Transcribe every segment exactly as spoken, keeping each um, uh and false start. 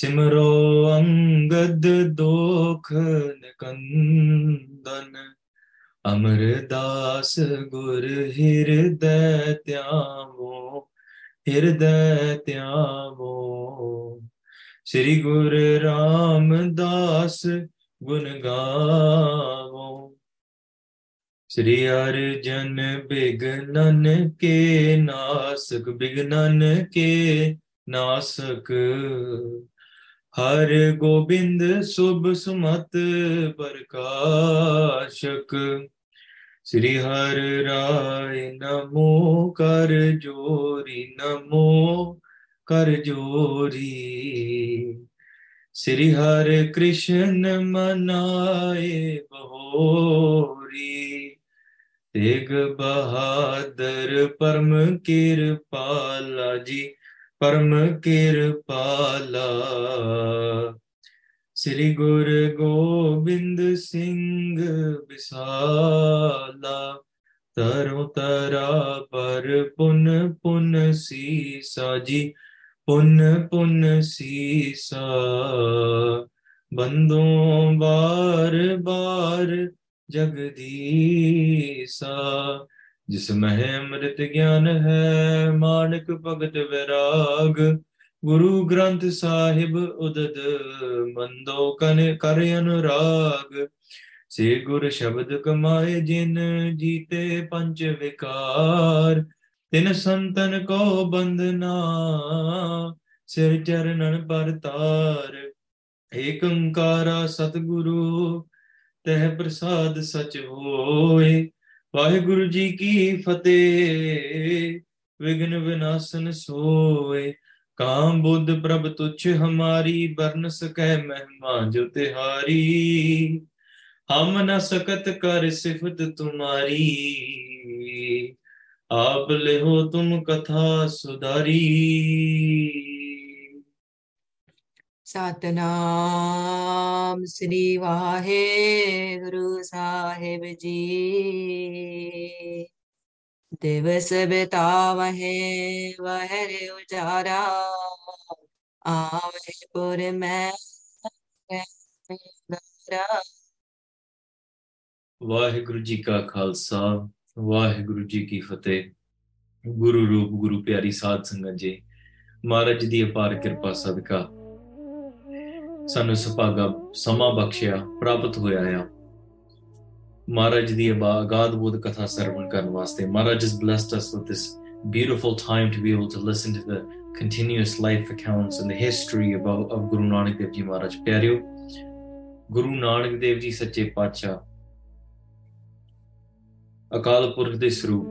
सिमरो अंगद दोख निकंदन अमरदास गुर हृदय त्यावो हृदय त्यावो श्री गुर रामदास गुण गावो श्री अर्जन बिघ्नन के नासक बिघ्नन के नासक हर गोविंद शुभ सुमत प्रकाशक श्री हर राय नमो कर जोरी नमो कर जोरी श्री हर कृष्ण मनाए बहोरी तेग बहादुर परम कृपाला जी परम कृपाला श्री गुरु गोबिंद सिंह बिसाला तरो तरा पर पुन पुन सीसा जी पुन पुन सीसा बंदों बार बार जगदीसा जिस महे अमृत ज्ञान है मानक भगत विराग गुरु ग्रंथ साहिब उदद मंदो कन कर अनुराग से गुर शब्द कमाए जिन जीते पंच विकार तिन संतन को बंदना सिर चरणन पर तार एक ओंकारा सतगुरु तह प्रसाद सच होए वाहेगुरु जी की फतेह विघ्न विनाशन सोए काम बुद्ध प्रभ तुच्छ हमारी बरन सकै महिमा जो तिहारी हम न सकत कर सिफत तुम्हारी आप ले हो तुम कथा सुधारी। सतनाम श्री वाहे गुरु साहिब जी दिवस बितावहे वहर उजारा आवे पुर में वाहिगुरु जी का खालसा वाहिगुरु जी की फतेह। गुरु रूप गुरु प्यारी साध संगत जी महाराज दी अपार कृपा सदका सानू सभागा समा बख्शिया प्राप्त होया आ महाराज दी अगाध बोध कथा सरवण करन वास्ते। महाराज has blessed us with this beautiful time to be able to listen to the continuous life accounts and the history of, of Guru Nanak Dev Ji Maharaj। प्यारियो Guru Nanak Dev ji सच्चे पातशाह अकाल पुरख दे स्वरूप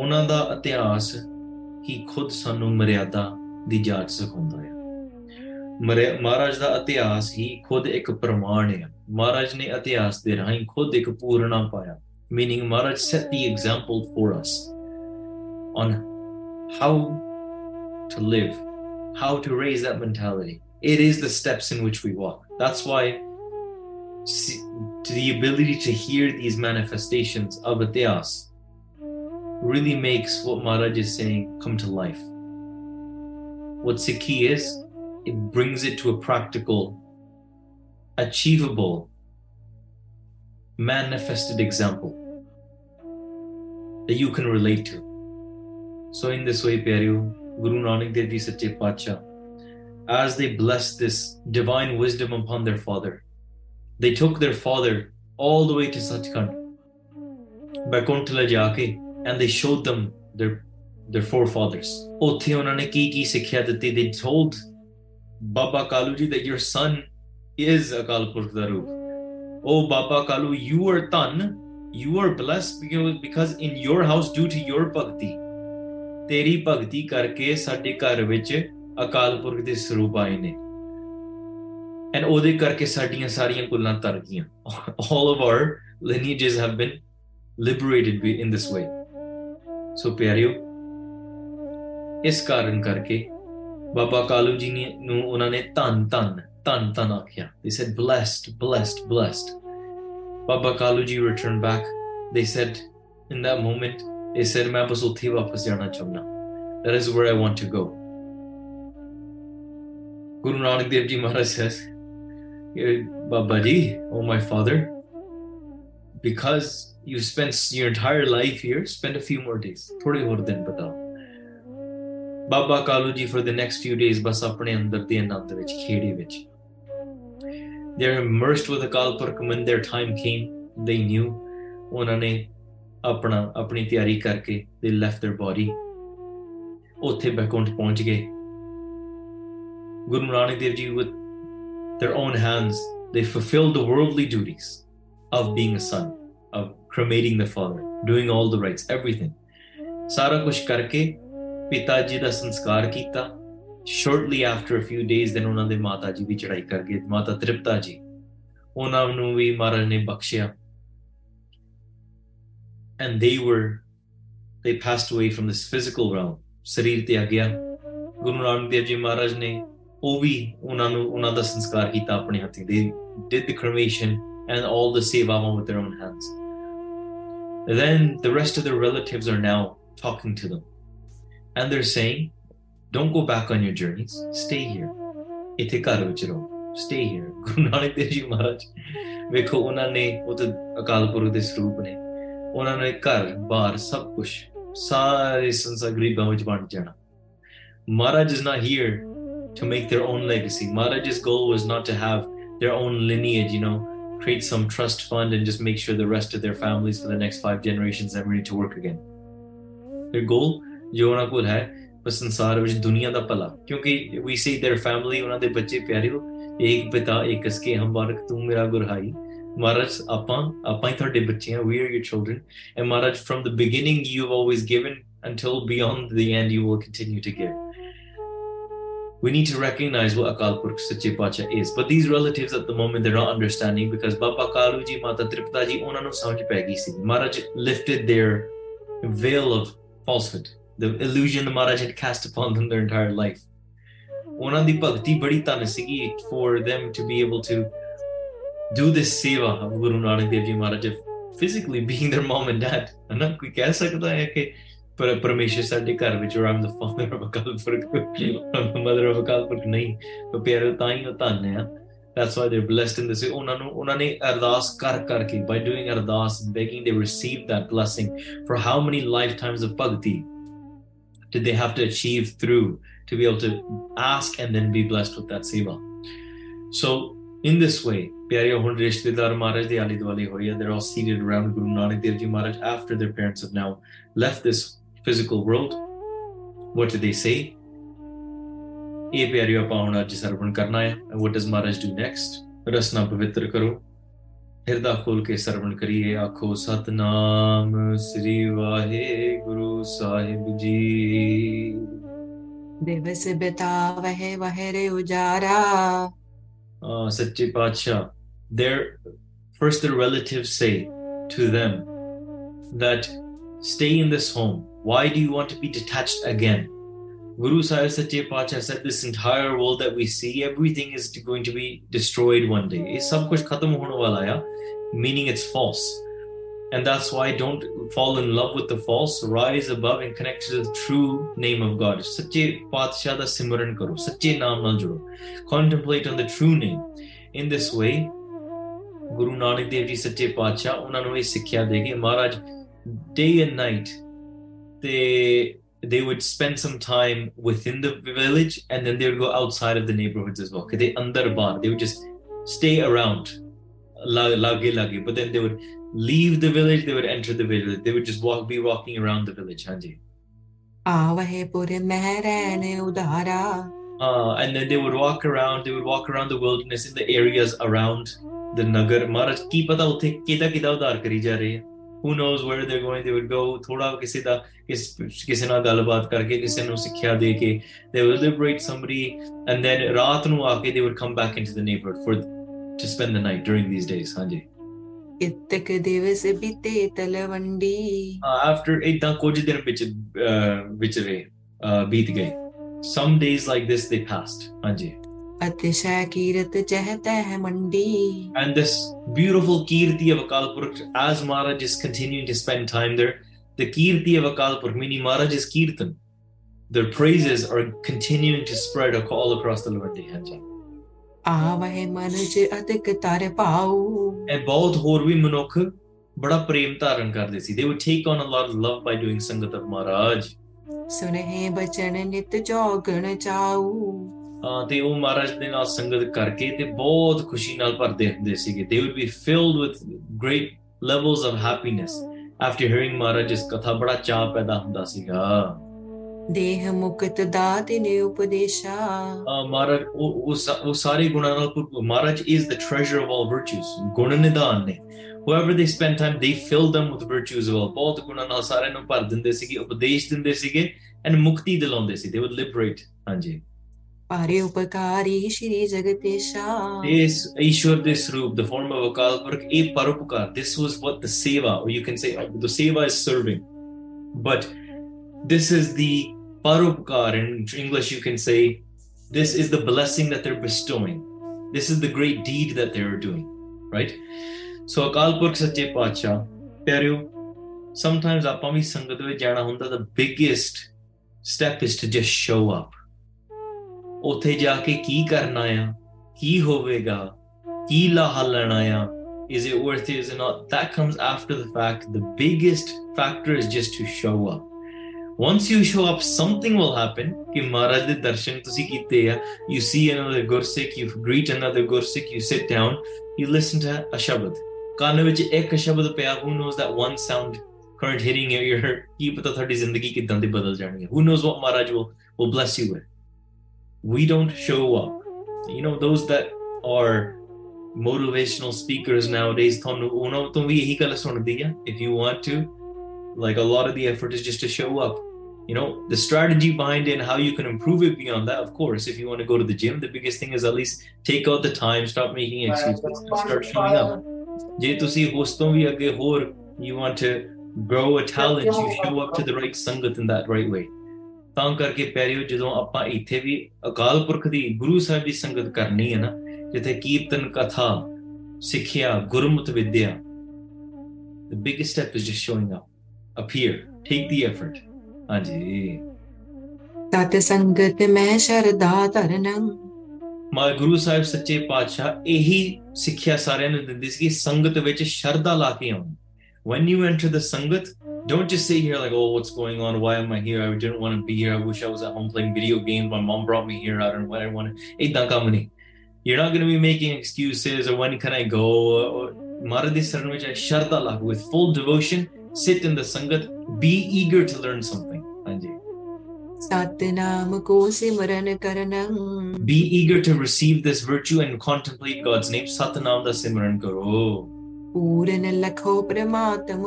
उन्हां दा इतिहास ही खुद सानू मर्यादा दी जाच सिखाउंदा है। महाराज का इतिहास ही खुद एक प्रमाण है। महाराज ने इतिहास के राही खुद एक पूर्णा पाया। Meaning Maharaj set the example for us on how to live, how to raise that mentality. It is the steps in which we walk. That's why the ability to hear these manifestations of ityas really makes what Maharaj is saying come to life. What Sikhi is, it brings it to a practical, achievable, manifested example that you can relate to. So in this way, Pyareo, Guru Nanak Dev Ji Sache Patsha, as they blessed this divine wisdom upon their father, they took their father all the way to Sachkhand, Baikuntla Jaake, and they showed them their, their forefathers. Otthe unhone ki ki sikhya ditti, they told Baba Kalu Ji that your son is Akal Purkh da Roop. Oh Baba Kalu, you are Tan, you are blessed because in your house, due to your bhakti, Teri bhakti karke sade ghar vich Akal Purkh de Saroop aaye ne. And ode karke saadiyan saariyan kullan tar giyan. All of our lineages have been liberated in this way. So pyareo, is karan karke Baba Kalu ji ne nu unna ne tan tan tan tan akhya. They said blessed, blessed, blessed. Baba Kalu ji returned back. They said in that moment, they said main bas uthi wapas jana chahna. That is where I want to go. Guru Nanak Dev Ji Maharaj says, Baba Ji, oh my father, because you spent your entire life here, spend a few more days. Thodi hor din batao. Baba Kalu Ji for the next few days, bas apne andar de anand vich, khedi vich. They're immersed with Akal Purkh. When their time came, they knew. Ohna ne apna apni taiyari karke, they left their body. Othe Baikunt pahunch gaye. Guru Nanak Dev Ji, with their own hands, they fulfilled the worldly duties of being a son, of cremating the father, doing all the rites, everything. Sara kush karke, pita ji da sanskar kita. Shortly after a few days, then unna de mata ji vi chadai karke, mata Tripta ji. Unna nu vi Maharaj ne bakshya. And they were, they passed away from this physical realm. Sarir te agya. Guru Nanak Dev Ji Maharaj ne Ovi unanu unada sanskar kita apne hathi. They did the cremation and all the sevavan with their own hands. And then the rest of their relatives are now talking to them. And they're saying, don't go back on your journeys. Stay here. Ithe ghar vich raho. Stay here. Guru Nanak Dev Ji Maharaj. Vekho unna ne uth Akal Purkh de saroop ne. Unna ne ghar, bar, sab kush. Saare sansar garibaan vich vand jana. Maharaj is not here to make their own legacy. Maharaj's goal was not to have their own lineage, you know, create some trust fund and just make sure the rest of their families for the next five generations are ready to work again. Their goal, jo unna kol hai, bas sansar vich duniya da bhala. Kyunki we say their family, unna de bacche pyare ho, ek pita ek iske hambarak tu mera gurhai. Maharaj, apan, apan thode bacche hain, we are your children. And Maharaj, from the beginning you've always given, until beyond the end you will continue to give. We need to recognize what Akal Purkh Sache Paatshah is. But these relatives at the moment, they're not understanding because Baba Kalu Ji, Mata Tripta Ji, unna nu samajh pay gayi si. Maharaj lifted their veil of falsehood, the illusion the Maharaj had cast upon them their entire life. Unna di bhakti badi tan sigi for them to be able to do this seva of Guru Nanak Dev Ji Maharaj, physically being their mom and dad. Anna koi keh sakda hai ke Parameshwar saade ghar vich, or I'm the father of Akal Purkh, I'm the mother of Akal Purkh. Nahi, to pyare tahi ho tan hai. That's why they're blessed in this way. Unna ne ardas kar karke, by doing ardas and begging, they received that blessing. For how many lifetimes of bhakti did they have to achieve through to be able to ask and then be blessed with that seva? So in this way, pyare hun rishtedar Maharaj de aale duale hoye, they're all seated around Guru Nanak Dev Ji Maharaj after their parents have now left this physical world. What do they say? And what does Maharaj do next? Rasna pavitra karo. Hirda khol ke sarvan kariye. Akho Satnam Sri Vahe Guru Sahib Ji. Deva se beta vahe vahere ujara. Sache Paatshah. Their first, the relatives say to them that stay in this home. Why do you want to be detached again? Guru Sahib Sache Paatshah said this entire world that we see, everything is going to be destroyed one day. Sab kuch khatam hone wala hai, meaning it's false. And that's why don't fall in love with the false. Rise above and connect to the true name of God. Sache Paatshah da simran karo. Sache naam nal juro. Contemplate on the true name. In this way, Guru Nanak Dev Ji Sache Paatshah unna nu eh sikhya dege. Maharaj, day and night, they they would spend some time within the village, and then they would go outside of the neighborhoods as well. They andar bar, they would just stay around, lage lage. But then they would leave the village, they would enter the village, they would just walk, be walking around the village. Hanji. Uh, and then they would walk around, they would walk around the wilderness in the areas around the Nagar. Maharaj ki pata uthe keda keda udhar kari ja rahe hai. who knows where they're going, they would go thoda kisi da kisi na gal baat karke kisi nu sikhya de ke they would liberate somebody, and then raat nu aake they would come back into the neighborhood for to spend the night during these days. haan ji ittak devas bite talavandi after idda kuch din vich vich re beet gaye. Some days like this they passed. haan ji atishay kirat jahta hai mandi. And this beautiful kirti of Akal Purkh, as Maharaj is continuing to spend time there, the kirti of Akal Purkh, meaning Maharaj's kirtan, their praises are continuing to spread all across the Lord. haan ji aavahe manuj atik tar pau. And bahut hor vi manukh bada prem dharan karde si. They would take on a lot of love by doing sangat of Maharaj. sunahe bachan nit jogan chau. Uh, they would be filled with great levels of happiness after hearing Maharaj's katha. Bada cha paida hunda siga. Deh mukt daat ne upadesha. Maharaj oh sare guna nal pur. Maharaj is the treasure of all virtues. Guna nidaan ne. Whoever they spend time, they fill them with virtues of all. Bahut guna nal sare nu par dinde sige, upadesh dinde sige, and mukti dilaunde si. They would liberate. Hanji. Pare upakari Shri Jagatesha. This Ishwar, this Roop, the form of Akal Purkh, a parupakar. This was what the seva, or you can say the seva is serving. But this is the parupakar. In English, you can say this is the blessing that they're bestowing. This is the great deed that they are doing, right? So Akal Purkh Sache Pacha, Pyareo, sometimes Apami Sangat vich jana hunda, the biggest step is to just show up. Othe ja ke ki karna ya, ki hovega, ki laha lana ya, is it worth it, is it not? That comes after the fact. The biggest factor is just to show up. Once you show up, something will happen. Ki Maharaj de darshan tusi kite ya. You see another Gursikh, you greet another Gursikh, you sit down, you listen to a shabad. Kaane vich ek shabad paya, who knows that one sound current hitting your ear, ki pata thadi zindagi kiddan di badal jani hai. Who knows what Maharaj will, will bless you with. We don't show up. You know, those that are motivational speakers nowadays, if you want to, like a lot of the effort is just to show up. You know, the strategy behind it and how you can improve it beyond that, of course, if you want to go to the gym, the biggest thing is at least take out the time, stop making excuses, and start showing up. You want to grow a talent, you show up to the right sangat in that right way. ਤਾਂ ਕਰਕੇ ਪਿਆਰਿਓ ਜਦੋਂ ਆਪਾਂ ਇੱਥੇ ਵੀ ਅਕਾਲ ਪੁਰਖ ਦੀ ਗੁਰੂ ਸਾਹਿਬ ਦੀ ਸੰਗਤ ਕਰਨੀ ਹੈ ਨਾ ਜਿੱਥੇ ਕੀਰਤਨ ਕਥਾ ਸਿੱਖਿਆ ਗੁਰਮਤਿ ਵਿਦਿਆ the biggest step is just showing up. Appear, take the effort. ਹਾਂਜੀ ਤਤ ਸੰਗਤ ਮੈਂ ਸ਼ਰਧਾ ਧਰਨੰ ਮਾ ਗੁਰੂ ਸਾਹਿਬ ਸੱਚੇ ਪਾਤਸ਼ਾਹ ਇਹੀ ਸਿੱਖਿਆ ਸਾਰਿਆਂ ਨੂੰ ਦਿੰਦੇ ਸੀ ਕਿ ਸੰਗਤ ਵਿੱਚ ਸ਼ਰਧਾ ਲਾ ਕੇ ਆਉਣੀ. When you enter the sangat, don't just sit here like, oh, what's going on? Why am I here? I didn't want to be here. I wish I was at home playing video games. My mom brought me here. I don't know what I want to. You're not going to be making excuses or when can I go? With full devotion, sit in the sangat. Be eager to learn something. Be eager to receive this virtue and contemplate God's name. Satnam da Simran Karo. And sare passe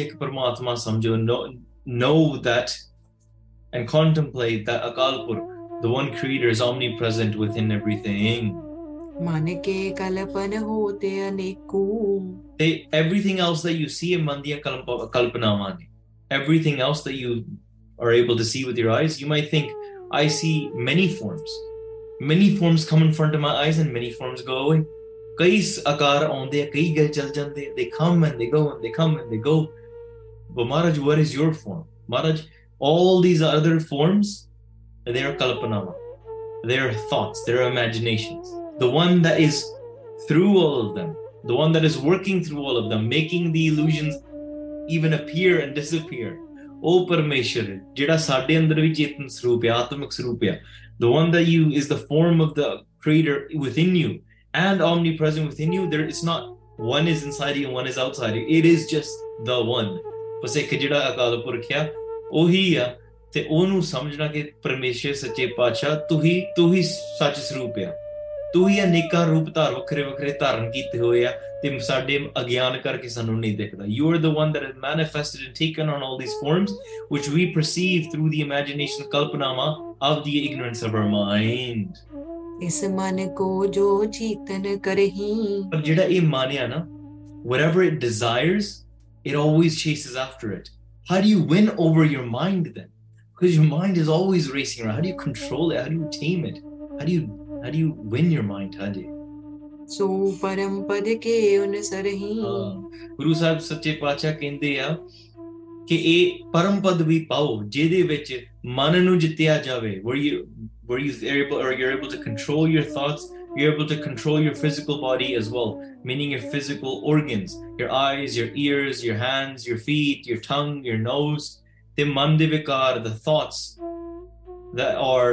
ek Paramatma samjho, know, know that and contemplate that Akal Purkh, the one creator, is omnipresent within everything. They, everything else that you see in mandiya kalpana mani. Everything else that you are able to see with your eyes, you might think, I see many forms. Many forms come in front of my eyes and many forms go away. They come and they go and they come and they go. But Maharaj, what is your form? Maharaj, all these other forms, they are kalpanama. They are thoughts, they are imaginations. The one that is through all of them, the one that is working through all of them, making the illusions even appear and disappear. O Parameshwar, jeda sade andar vi chetan swarup hai, atmak swarup hai. The one that you is the form of the creator within you. And omnipresent within you, there it's not one is inside you and one is outside you. It is just the one. तू ही अनेक रूप धार वखरे वखरे धारण किए हुए ते साडे अज्ञान करके सानू नहीं दिखदा. You are the one that has manifested and taken on all these forms which we perceive through the imagination kalpanama of the ignorance of our mind. इस मन को जो चेतन करही, पर जेड़ा ये मानिया ना, whatever it desires, it always chases after it. How do you win over your mind then? Because your mind is always racing around. How do you control it? How do you tame it? How do you how do you win your mind? How do you? So परम पद के अनुसरही. गुरु साहब सच्चे पातशाह कहंदे आ कि ए परम पद भी पाओ जेदे विच मन नु जित्या जावे. Where you where you able or you're able to control your thoughts, you're able to control your physical body as well, meaning your physical organs, your eyes, your ears, your hands, your feet, your tongue, your nose. The man de vikar, the thoughts that are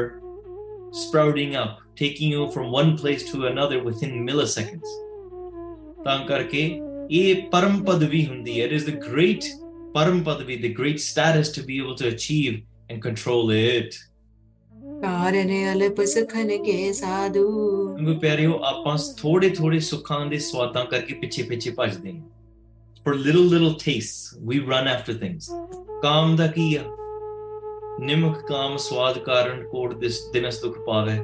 sprouting up, taking you from one place to another within milliseconds. Tan karke eh param padvi hundi. It is the great param padvi, the great status to be able to achieve and control it. For little little tastes, we run after things. Kaam da kiya, nimak kaam swad karan kod this dinas dukh paave.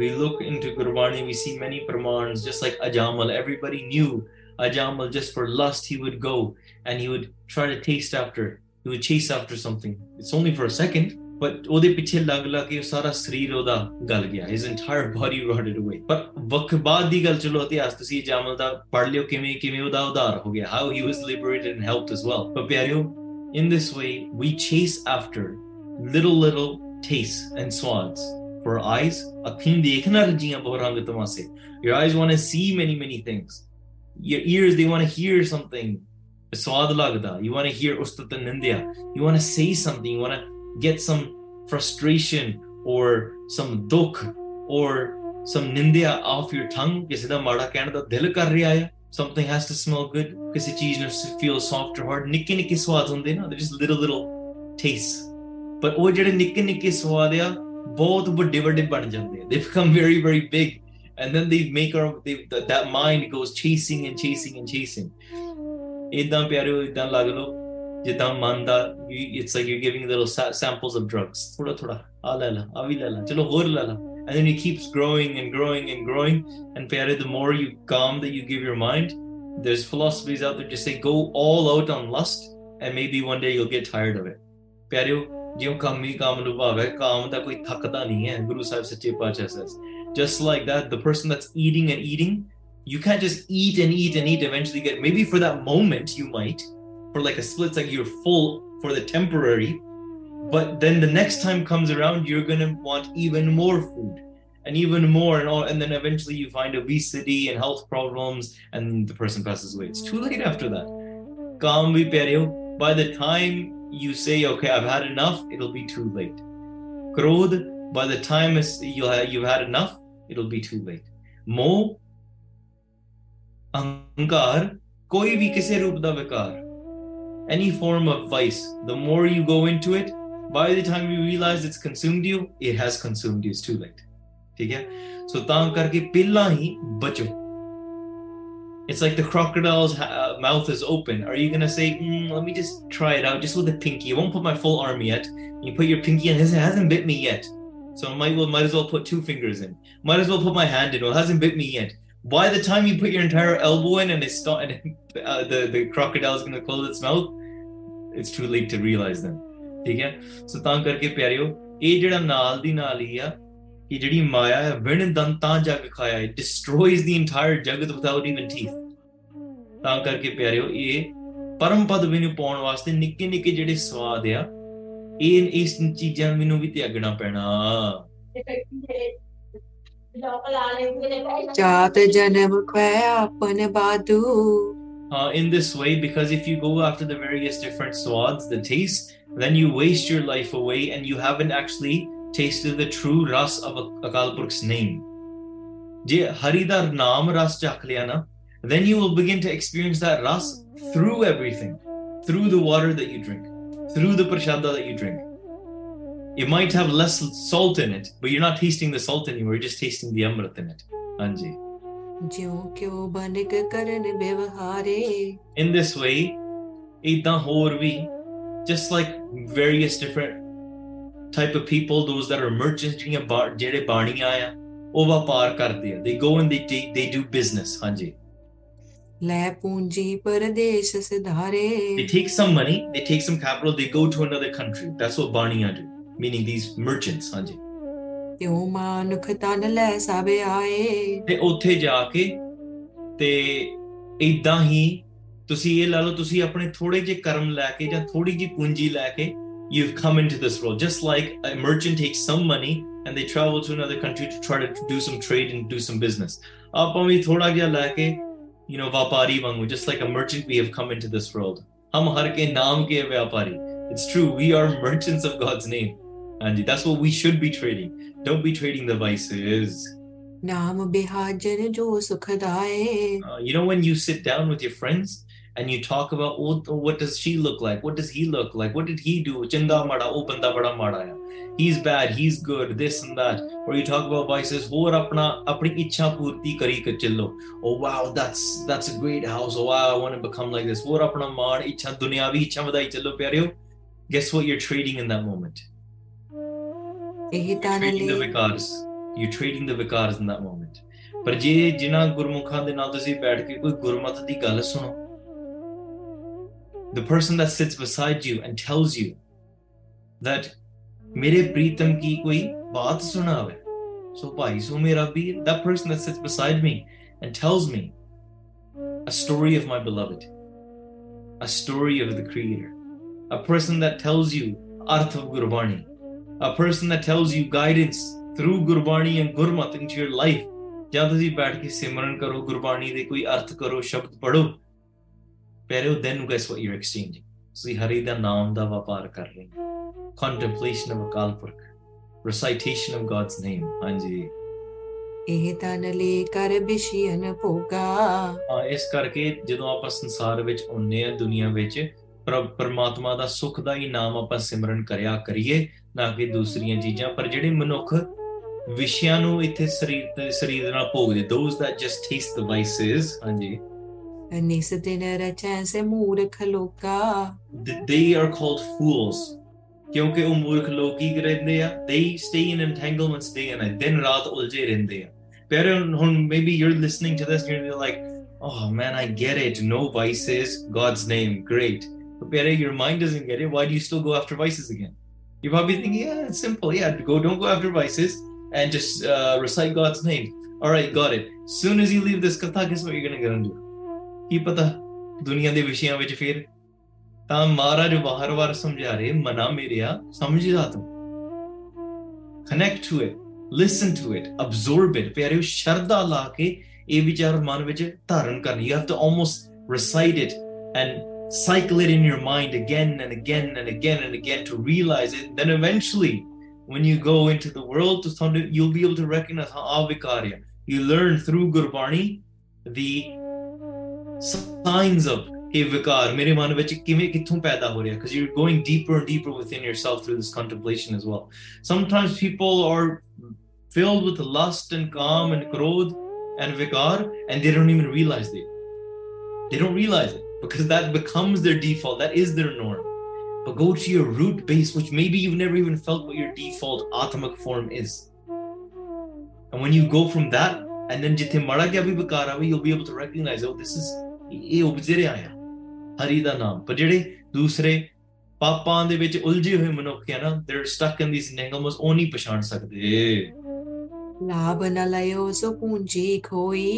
We look into Gurbani, we see many pramans, just like Ajamal. Everybody knew Ajamal, just for lust he would go and he would try to taste after, he would chase after something. It's only for a second. But his entire body rotted away. But how he was liberated and helped as well. But in this way, we chase after little, little tastes and swads. For our eyes, your eyes want to see many, many things. Your ears, they want to hear something. You want to hear Ustatan India. You want to say something. You want to get some frustration or some dukh or some nindya off your tongue. Something has to smell good. Kisi cheez nu feel soft or hard. Nikke nikke swad hunde na, they're just little little tastes. But oh jede nikke nikke swad ya bahut vadde vadde ban jande. They become very very big, and then they make our they, that mind goes chasing and chasing and chasing. Idan pyareo idan laglo. It's like you're giving little sa- samples of drugs. And then it keeps growing and growing and growing. And the more you calm that you give your mind, there's philosophies out there to say, go all out on lust and maybe one day you'll get tired of it. Guru Sahib Sache Pacha says, just like that, the person that's eating and eating, you can't just eat and eat and eat, eventually get, maybe for that moment you might, for like a split second, you're full for the temporary, but then the next time comes around, you're going to want even more food and even more and all. And then eventually you find obesity and health problems and the person passes away. It's too late after that. Kaam bhi peryo. By the time you say, okay, I've had enough, it'll be too late. Krodh, by the time you've had enough, it'll be too late. Moh, ahankar, koi bhi kise roop da vikar. Any form of vice, the more you go into it, by the time you realize it's consumed you, it has consumed you. It's too late. Okay? So, taam karke pilla hi bacho. It's like the crocodile's ha- mouth is open. Are you going to say, mm, let me just try it out, just with the pinky. I won't put my full arm yet. You put your pinky in, it hasn't bit me yet. So, I might, well, might as well put two fingers in. Might as well put my hand in, well, it hasn't bit me yet. By the time you put your entire elbow in and it's not, and uh, the, the crocodile is going to close its mouth, it's too late to realize them. Okay? So, taan karke pyareo, eh jada naal di naal hi ya, eh jadhi maya hai, vin dan taan jag khaya hai, it destroys the entire jagat without even teeth. Taan karke pyareo, eh param pad vinu paun vaste nikke nikke jade swad ya, eh is cheezan vinu vi tyagna paina. Uh, in this way, because if you go after the various different swads, the tastes, then you waste your life away and you haven't actually tasted the true ras of Akal Purukh's name. Then you will begin to experience that ras through everything, through the water that you drink, through the prashada that you drink. It might have less salt in it, but you're not tasting the salt anymore. You're just tasting the amrit in it. Anji. In this way, just like various different type of people, those that are merchants, they go and they, they, they do business. Hanji. They take some money, they take some capital, they go to another country. That's what Baniya do, meaning these merchants. Hanji. They ਉੱਥੇ ਜਾ ਕੇ ਤੇ ਇਦਾਂ ਹੀ ਤੁਸੀਂ ਇਹ ਲਾ ਲਓ ਤੁਸੀਂ ਆਪਣੇ ਥੋੜੇ ਜਿਹੇ ਕਰਮ ਲੈ ਕੇ ਜਾਂ ਥੋੜੀ ਜਿਹੀ ਪੂੰਜੀ ਲੈ ਕੇ you've come into this world, just like a merchant takes some money and they travel to another country to try to do some trade and do some business. ਆਪਾਂ ਵੀ ਥੋੜਾ ਜਿਹਾ ਲੈ ਕੇ you know ਵਪਾਰੀ ਵਾਂਗੂ, just like a merchant we have come into this world. ਹਮ ਹਰ ਕੇ ਨਾਮ ਕੇ ਵਪਾਰੀ. It's true, we are merchants of God's name. And that's what we should be trading. Don't be trading the vices. Uh, you know, when you sit down with your friends and you talk about, oh, what does she look like? What does he look like? What did he do? He's bad, he's good, this and that. Or you talk about vices. Oh, wow, that's that's a great house. Oh, wow, I want to become like this. Guess what you're trading in that moment? You're trading the vikars. You're trading the vikars in that moment. But ਜੇ ਜਿਨ੍ਹਾਂ ਗੁਰਮੁਖਾਂ ਦੇ ਨਾਲ ਤੁਸੀਂ ਬੈਠ ਕੇ ਕੋਈ ਗੁਰਮਤ ਦੀ ਗੱਲ ਸੁਣੋ, the person that sits beside you and tells you that ਮੇਰੇ ਪ੍ਰੀਤਮ ਕੀ ਕੋਈ ਬਾਤ ਸੁਣਾਵੇ, so ਭਾਈ ਸੋ ਮੇਰਾ ਵੀਰ, that person that sits beside me and tells me a story of my beloved, a story of the Creator, a person that tells you arth of Gurbani, a person that tells you guidance through Gurbani and Gurmat into your life. Then guess what you're exchanging? Contemplation of Akal Purkh. Recitation of God's name. Anji. ਇਸ ਕਰਕੇ ਜਦੋਂ ਆਪਾਂ ਸੰਸਾਰ ਵਿੱਚ ਆਉਂਦੇ ਹਾਂ ਦੁਨੀਆਂ ਵਿੱਚ ਪਰਮਾਤਮਾ ਦਾ ਸੁੱਖ ਦਾ ਹੀ ਨਾਮ ਆਪਾਂ ਸਿਮਰਨ ਕਰਿਆ ਕਰੀਏ, ਨਾ ਕਿ ਦੂਸਰੀਆਂ ਚੀਜ਼ਾਂ। ਪਰ ਜਿਹੜੇ ਮਨੁੱਖ ਵਿਸ਼ਿਆਂ ਨੂੰ ਇੱਥੇ ਸਰੀਰ ਸਰੀਰ ਨਾਲ ਭੋਗਦੇ, those that just taste the vices, ਹਾਂਜੀ, ਅਨੇਸ ਦਿਨ ਰਚੈ ਸੇ ਮੂਰਖ ਲੋਕਾ, they are called fools, ਕਿਉਂਕਿ ਉਹ ਮੂਰਖ ਲੋਕ ਹੀ ਰਹਿੰਦੇ ਆ, they stay in entanglements day and night, ਦਿਨ ਰਾਤ ਉਲਝੇ ਰਹਿੰਦੇ ਆ। ਪਰ ਹੁਣ maybe you're listening to this and you're like, oh man, I get it, no vices, God's name, great. But your mind doesn't get it. Why do you still go after vices again? You're probably thinking, yeah, it's simple. Yeah, go, don't go after vices and just uh, recite God's name. All right, got it. Soon as you leave this katha, guess what you're going to go and do? Ki pata duniya de vishayan vich phir ta mara jo bahar var samjha rahe mana mereya samjh ja tu connect to it, listen to it, absorb it. Pyare shardha la ke eh vichar man vich dharan karni. You have to almost recite it and cycle it in your mind again and again and again and again to realize it. Then eventually, when you go into the world, you'll be able to recognize avikarya. You learn through Gurbani the signs of vikar. Mere man vich kive kitthon paida ho riha, because you're going deeper and deeper within yourself through this contemplation as well. Sometimes people are filled with lust and kaam and krodh and vikar, and they don't even realize it. They don't realize it. Because that becomes their default. That is their norm. But go to your root base, which maybe you've never even felt what your default atmic form is. And when you go from that, and then jithe mara kya bhi vikar aave, you'll be able to recognize, oh, this is eh ubjere aaya hari da naam. But jede dusre paapan de vich ulje hoye manukh hai na, they're stuck in these entanglements, oh nahi pachan sakde. Laab na layo so poonji khoi.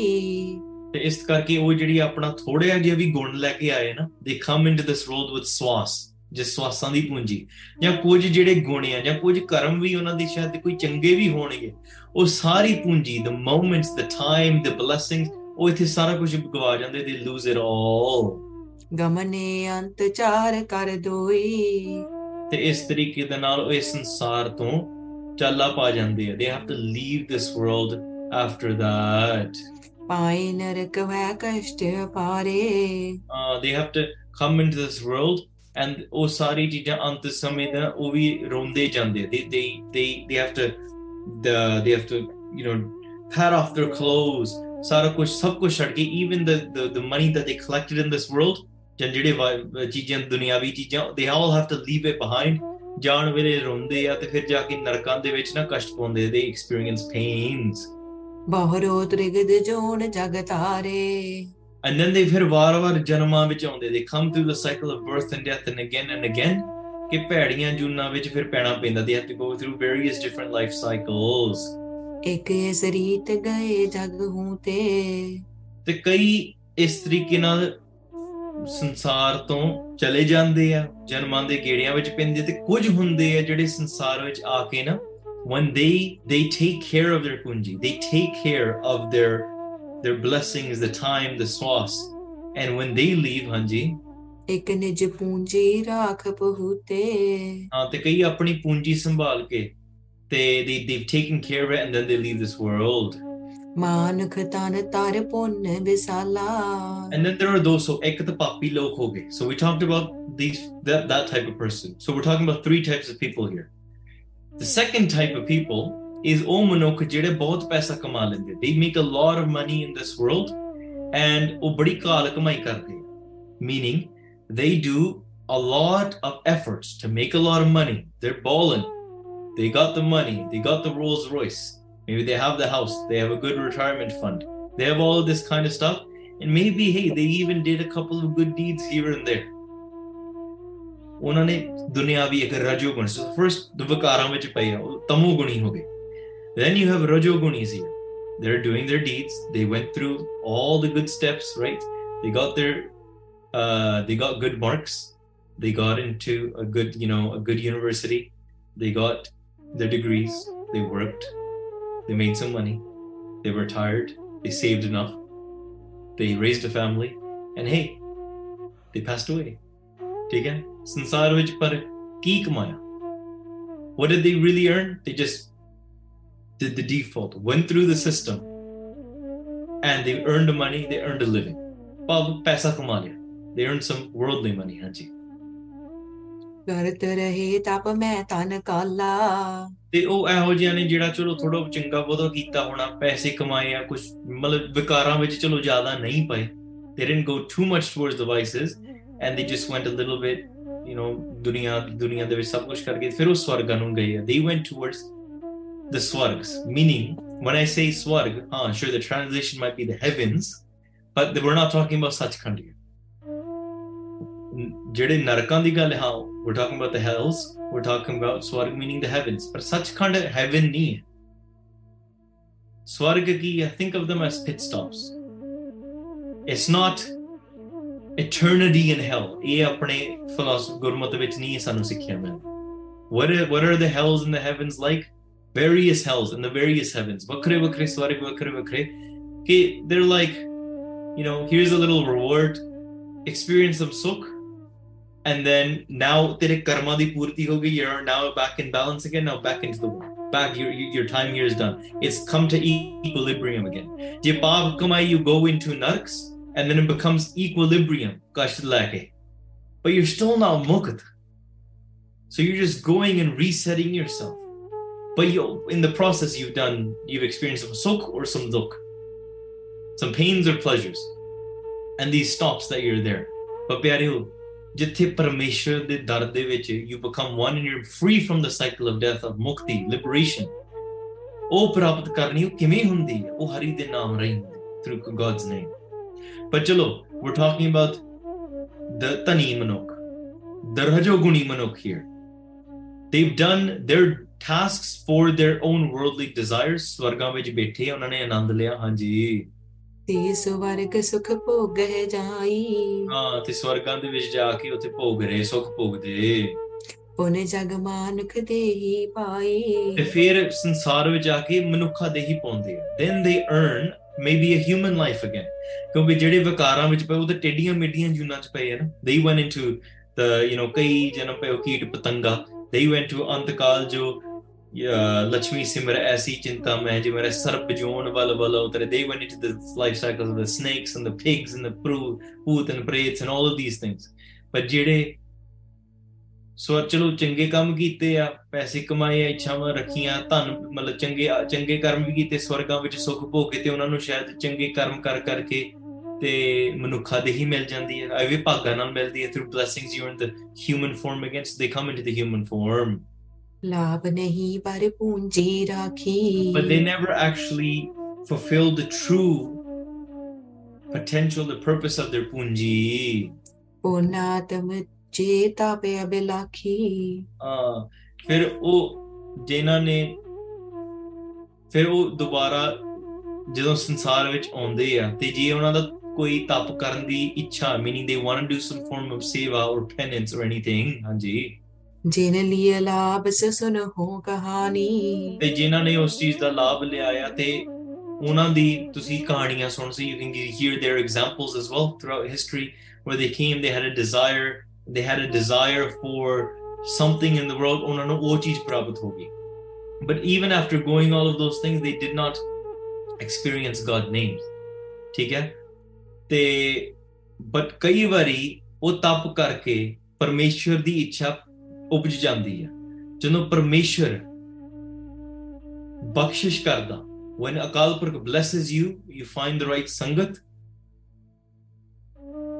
ਇਸ ਕਰਕੇ ਉਹ ਜਿਹੜੀ ਆਪਣਾ ਥੋੜ੍ਹਾ ਜਿਹਾ ਵੀ ਗੁਣ ਲੈ ਕੇ ਆਏ ਨਾ, they come into this world with ਸਵਾਸ, ਜਿਸ ਸਵਾਸਾਂ ਦੀ ਪੂੰਜੀ ਜਾਂ ਕੁਝ ਜਿਹੜੇ ਗੁਣ ਆ ਜਾਂ ਕੁਝ ਕਰਮ ਵੀ ਉਹਨਾਂ ਦੇ ਸ਼ਾਇਦ ਕੋਈ ਚੰਗੇ ਵੀ ਹੋਣਗੇ, ਉਹ ਸਾਰੀ ਪੂੰਜੀ, the moments, the time, the blessings, ਉਹ ਇੱਥੇ ਸਾਰਾ ਕੁਝ ਗਵਾ ਜਾਂਦੇ, they lose it all. ਗਮਨੇ ਅੰਤ ਚਾਰ ਕਰ ਦੋਈ, ਤੇ ਇਸ ਤਰੀਕੇ ਦੇ ਨਾਲ ਉਹ ਇਸ ਸੰਸਾਰ ਤੋਂ ਚਾਲਾ ਪਾ ਜਾਂਦੇ ਆ, they have to leave this world after that. Uh, they have to come into this world and oh sari cheezan ant samay da oh vi ronde jande, they they they have to the, they have to you know cut off their clothes, सारा कुछ सब कुछ छड़ के, even the, the the money that they collected in this world, जंजीरे चीजें दुनियावी चीजें, they all have to leave it behind. जान वेले रोंदे या ते फिर जाके नरकां दे विच ना कष्ट पाउंदे, they experience pains. बहुत रिगद जोन जगतारे. And then they फिर वार-वार जन्मां विच आउंदे, they come through the cycle of birth and death and again and again. कि पैड़ियां जूनां विच फिर पैणा पैंदा, they have to go through various different life cycles. एक इस रीत गए जग हूते ते कई इस तरीके नाल संसार तो चले जांदे आ, जन्मां दे गेड़ियां विच पैंदे ते कुछ हुंदे आ जेड़े संसार विच आके ना, when they they take care of their kunji, they take care of their their blessings, the time, the sauce, and when they leave, hanji एक निज पूंजी राख बहुते. हाँ ते कई अपनी पूंजी संभाल के ते they they've taken care of it and then they leave this world. मान खतान तारे पुण्य विशाला. And then there are those, so एक तो पापी लोग हो गए. So we talked about these that that type of person. So we're talking about three types of people here. The second type of people is ओ मनोक जेड़े बहुत पैसा कमा लेंगे. They make a lot of money in this world and वो बड़ी काल कमाई करते हैं. Meaning they do a lot of efforts to make a lot of money. They're balling. They got the money. They got the Rolls Royce. Maybe they have the house. They have a good retirement fund. They have all of this kind of stuff. And maybe, hey, they even did a couple of good deeds here and there. So first, the vikaran vich paya, tamoguni ho gaye. Then you have rajogunis here. They're doing their deeds. They went through all the good steps, right? They got their... Uh, they got good marks, they got into a good, you know, a good university, they got their degrees, they worked, they made some money, they were tired, they saved enough, they raised a family, and hey, they passed away. ठीक है? संसार विच पर की कमाया? What did they really earn? They just did the default, went through the system, and they earned money, they earned a living. पाव पैसा कमा लिया. They earn some worldly money, hanji. They oh eh ho jane jehda chalo thoda changa bodha kita hona, paise kamaye ya kuch matlab vikaran vich chalo zyada nahi paye. They didn't go too much towards the vices and they just went a little bit, you know, duniya duniya de vich sab kuch karke fir oh swarga nu gaye. They went towards the swargs, meaning when I say swarg, ha huh, sure the translation might be the heavens, but they, we're not talking about Sachkhand here. Jede narkan di gal ha, we're talking about the hells, we're talking about swarg meaning the heavens, but Sachkhand heaven nahi hai. Swarg ki think of them as pit stops. It's not eternity in hell. Ye apne philosophy gurmat vich nahi sanu sikhya mil. What are, what are the hells and the heavens like? Various hells and the various heavens, vakre vakre swarg, vakre vakre ke, they're like, you know, here's a little reward, experience some sukh. And then now tere karma di purti ho gayi, you're now back in balance again, now back into the world. Back, your, your time here is done. It's come to equilibrium again. Je paap kamai, you go into narks, and then it becomes equilibrium. But you're still not mukt. So you're just going and resetting yourself. But you, in the process you've done, you've experienced some sukh or some dukh. Some pains or pleasures. And these stops that you're there. But pyareo, you become one and you're free from the cycle of death, of mukti, liberation. Through God's name. But chalo, we're talking about the tani manok, the rajoguni manok here. They've done their tasks for their own worldly desires. Swarga vich baithe, unhone anand liya, hanji. Swarg sukh bhog jai. Ah, te swargan de vich ja ke utthe bhog rahe, sukh bhogde. Pune jag manukh dehi pai. Te fir sansar vich ja ke manukha dehi paunde. Then they earn maybe a human life again. Kyunki jehde vikaran vich paye, oh te tediyan mediyan juna ch paye na. They went into the, you know, kai janam paye keet patanga. They went to antakal jo Lakshmi se mera aisi chinta mein je mera sar bajon wala wala utare. They went into the life cycles of the snakes and the pigs and the pooth and the braids and all of these things. But jede ਸੋ ਚਲੋ ਚੰਗੇ ਕੰਮ ਕੀਤੇ ਆ, ਪੈਸੇ ਕਮਾਏ ਆ, ਇੱਛਾਵਾਂ ਰੱਖੀਆਂ, ਧਨ ਮਤਲਬ ਚੰਗੇ ਚੰਗੇ ਕਰਮ ਵੀ ਕੀਤੇ, ਸਵਰਗਾਂ ਵਿੱਚ ਸੁੱਖ ਭੋਗੇ, ਤੇ ਉਹਨਾਂ ਨੂੰ ਸ਼ਾਇਦ ਚੰਗੇ ਕਰਮ ਕਰ ਕਰਕੇ ਤੇ ਮਨੁੱਖਾ ਦੇਹੀ ਮਿਲ ਜਾਂਦੀ ਹੈ, ਇਹ ਵੀ ਭਾਗਾਂ ਨਾਲ ਮਿਲਦੀ ਹੈ। Through blessings you in the human form against they come into the human form. ਲਾਭ ਨਹੀਂ ਪਰ ਪੂੰਜੀ ਰਾਖੀ। But they never actually fulfill the true potential, the purpose of their punji. Uh, ਫਿਰ ਉਹ ਜਿਹਨਾਂ ਨੇ ਫਿਰ ਉਹ ਦੁਬਾਰਾ ਜਦੋਂ ਸੰਸਾਰ ਵਿੱਚ ਆਉਂਦੇ ਆ ਤੇ ਜੇ ਉਹਨਾਂ ਦਾ ਕੋਈ ਤਪ ਕਰਨ ਦੀ ਇੱਛਾ, meaning they want to do some form of seva or penance or anything, ਹਾਂਜੀ, ਜਿਹਨੇ ਲਿਆ ਲਾਭ ਸੇ ਸੁਨ ਹੋ ਕਹਾਣੀ, ਤੇ ਜਿਹਨਾਂ ਨੇ ਉਸ ਚੀਜ਼ ਦਾ ਲਾਭ ਲਿਆ ਤੇ ਉਹਨਾਂ ਦੀ ਤੁਸੀਂ ਕਹਾਣੀਆਂ ਸੁਣ ਸੀ। You can hear their examples as well throughout history where they came, they had a desire, they had a desire for something in the world, ਉਹਨਾਂ ਨੂੰ ਉਹ ਚੀਜ਼ ਪ੍ਰਾਪਤ ਹੋ ਗਈ। But even after going all of those things, they did not experience God name, ਠੀਕ ਹੈ। ਤੇ but ਕਈ ਵਾਰੀ ਉਹ ਤਪ ਕਰਕੇ ਪਰਮੇਸ਼ਵਰ ਦੀ ਇੱਛਾ ਉਪਜ ਜਾਂਦੀ ਹੈ। ਜਦੋਂ ਪਰਮੇਸ਼ਵਰ ਬਖਸ਼ਿਸ਼ ਕਰਦਾ, when Akal Purkh blesses you, you find the right sangat,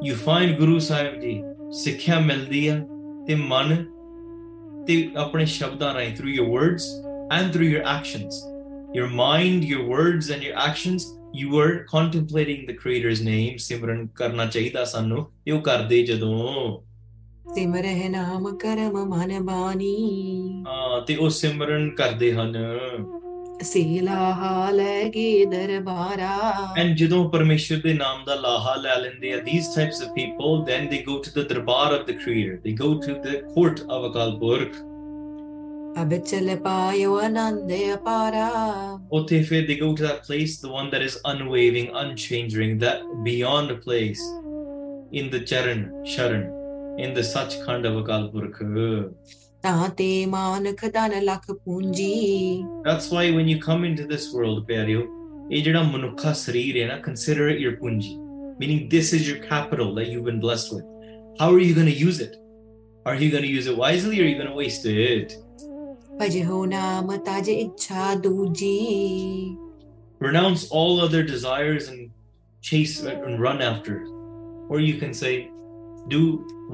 you find Guru Sahib Ji, ਸਿੱਖਿਆ ਮਿਲਦੀ ਹੈ ਤੇ ਮਨ ਤੇ ਆਪਣੇ ਸ਼ਬਦਾਂ ਰਾਹੀਂ, through your words and through your actions, your mind, your words and your actions, you are contemplating the Creator's name. ਸਿਮਰਨ ਕਰਨਾ ਚਾਹੀਦਾ ਸਾਨੂੰ, ਇਹ ਉਹ ਕਰਦੇ ਜਦੋਂ ਸਿਮਰਹਿ ਨਾਮ ਕਰਮ ਮਨ ਬਾਣੀ, ਹਾਂ ਤੇ ਉਹ ਸਿਮਰਨ ਕਰਦੇ ਹਨ। And ਜਦੋਂ ਪਰਮੇਸ਼ਰ ਦੇ ਨਾਮ ਦਾ ਲਾਹਾ ਲੈ ਲੈਂਦੇ ਆ, these types of people, then they go to the darbar of the Creator, they go to the court of Akal Purkh. ਉੱਥੇ ਫਿਰ they go to that place, the one that is unwavering, unchanging, that beyond a place, in the charan sharan, in the Sachkhand of Akal Purkh. That's why when you come into this world, Pyareo, ਇਹ ਜਿਹੜਾ ਮਨੁੱਖਾ ਸਰੀਰ ਹੈ ਨਾ, consider it your punji, meaning this is your capital that you've been blessed with. How are you going to use it? Are you going to use it wisely or are you going to waste it? ਭਜਹੁ ਨਾਮ ਤਜ ਇੱਛਾ ਦੂਜੀ. Renounce all other desires and chase and run after it. Or you can say, do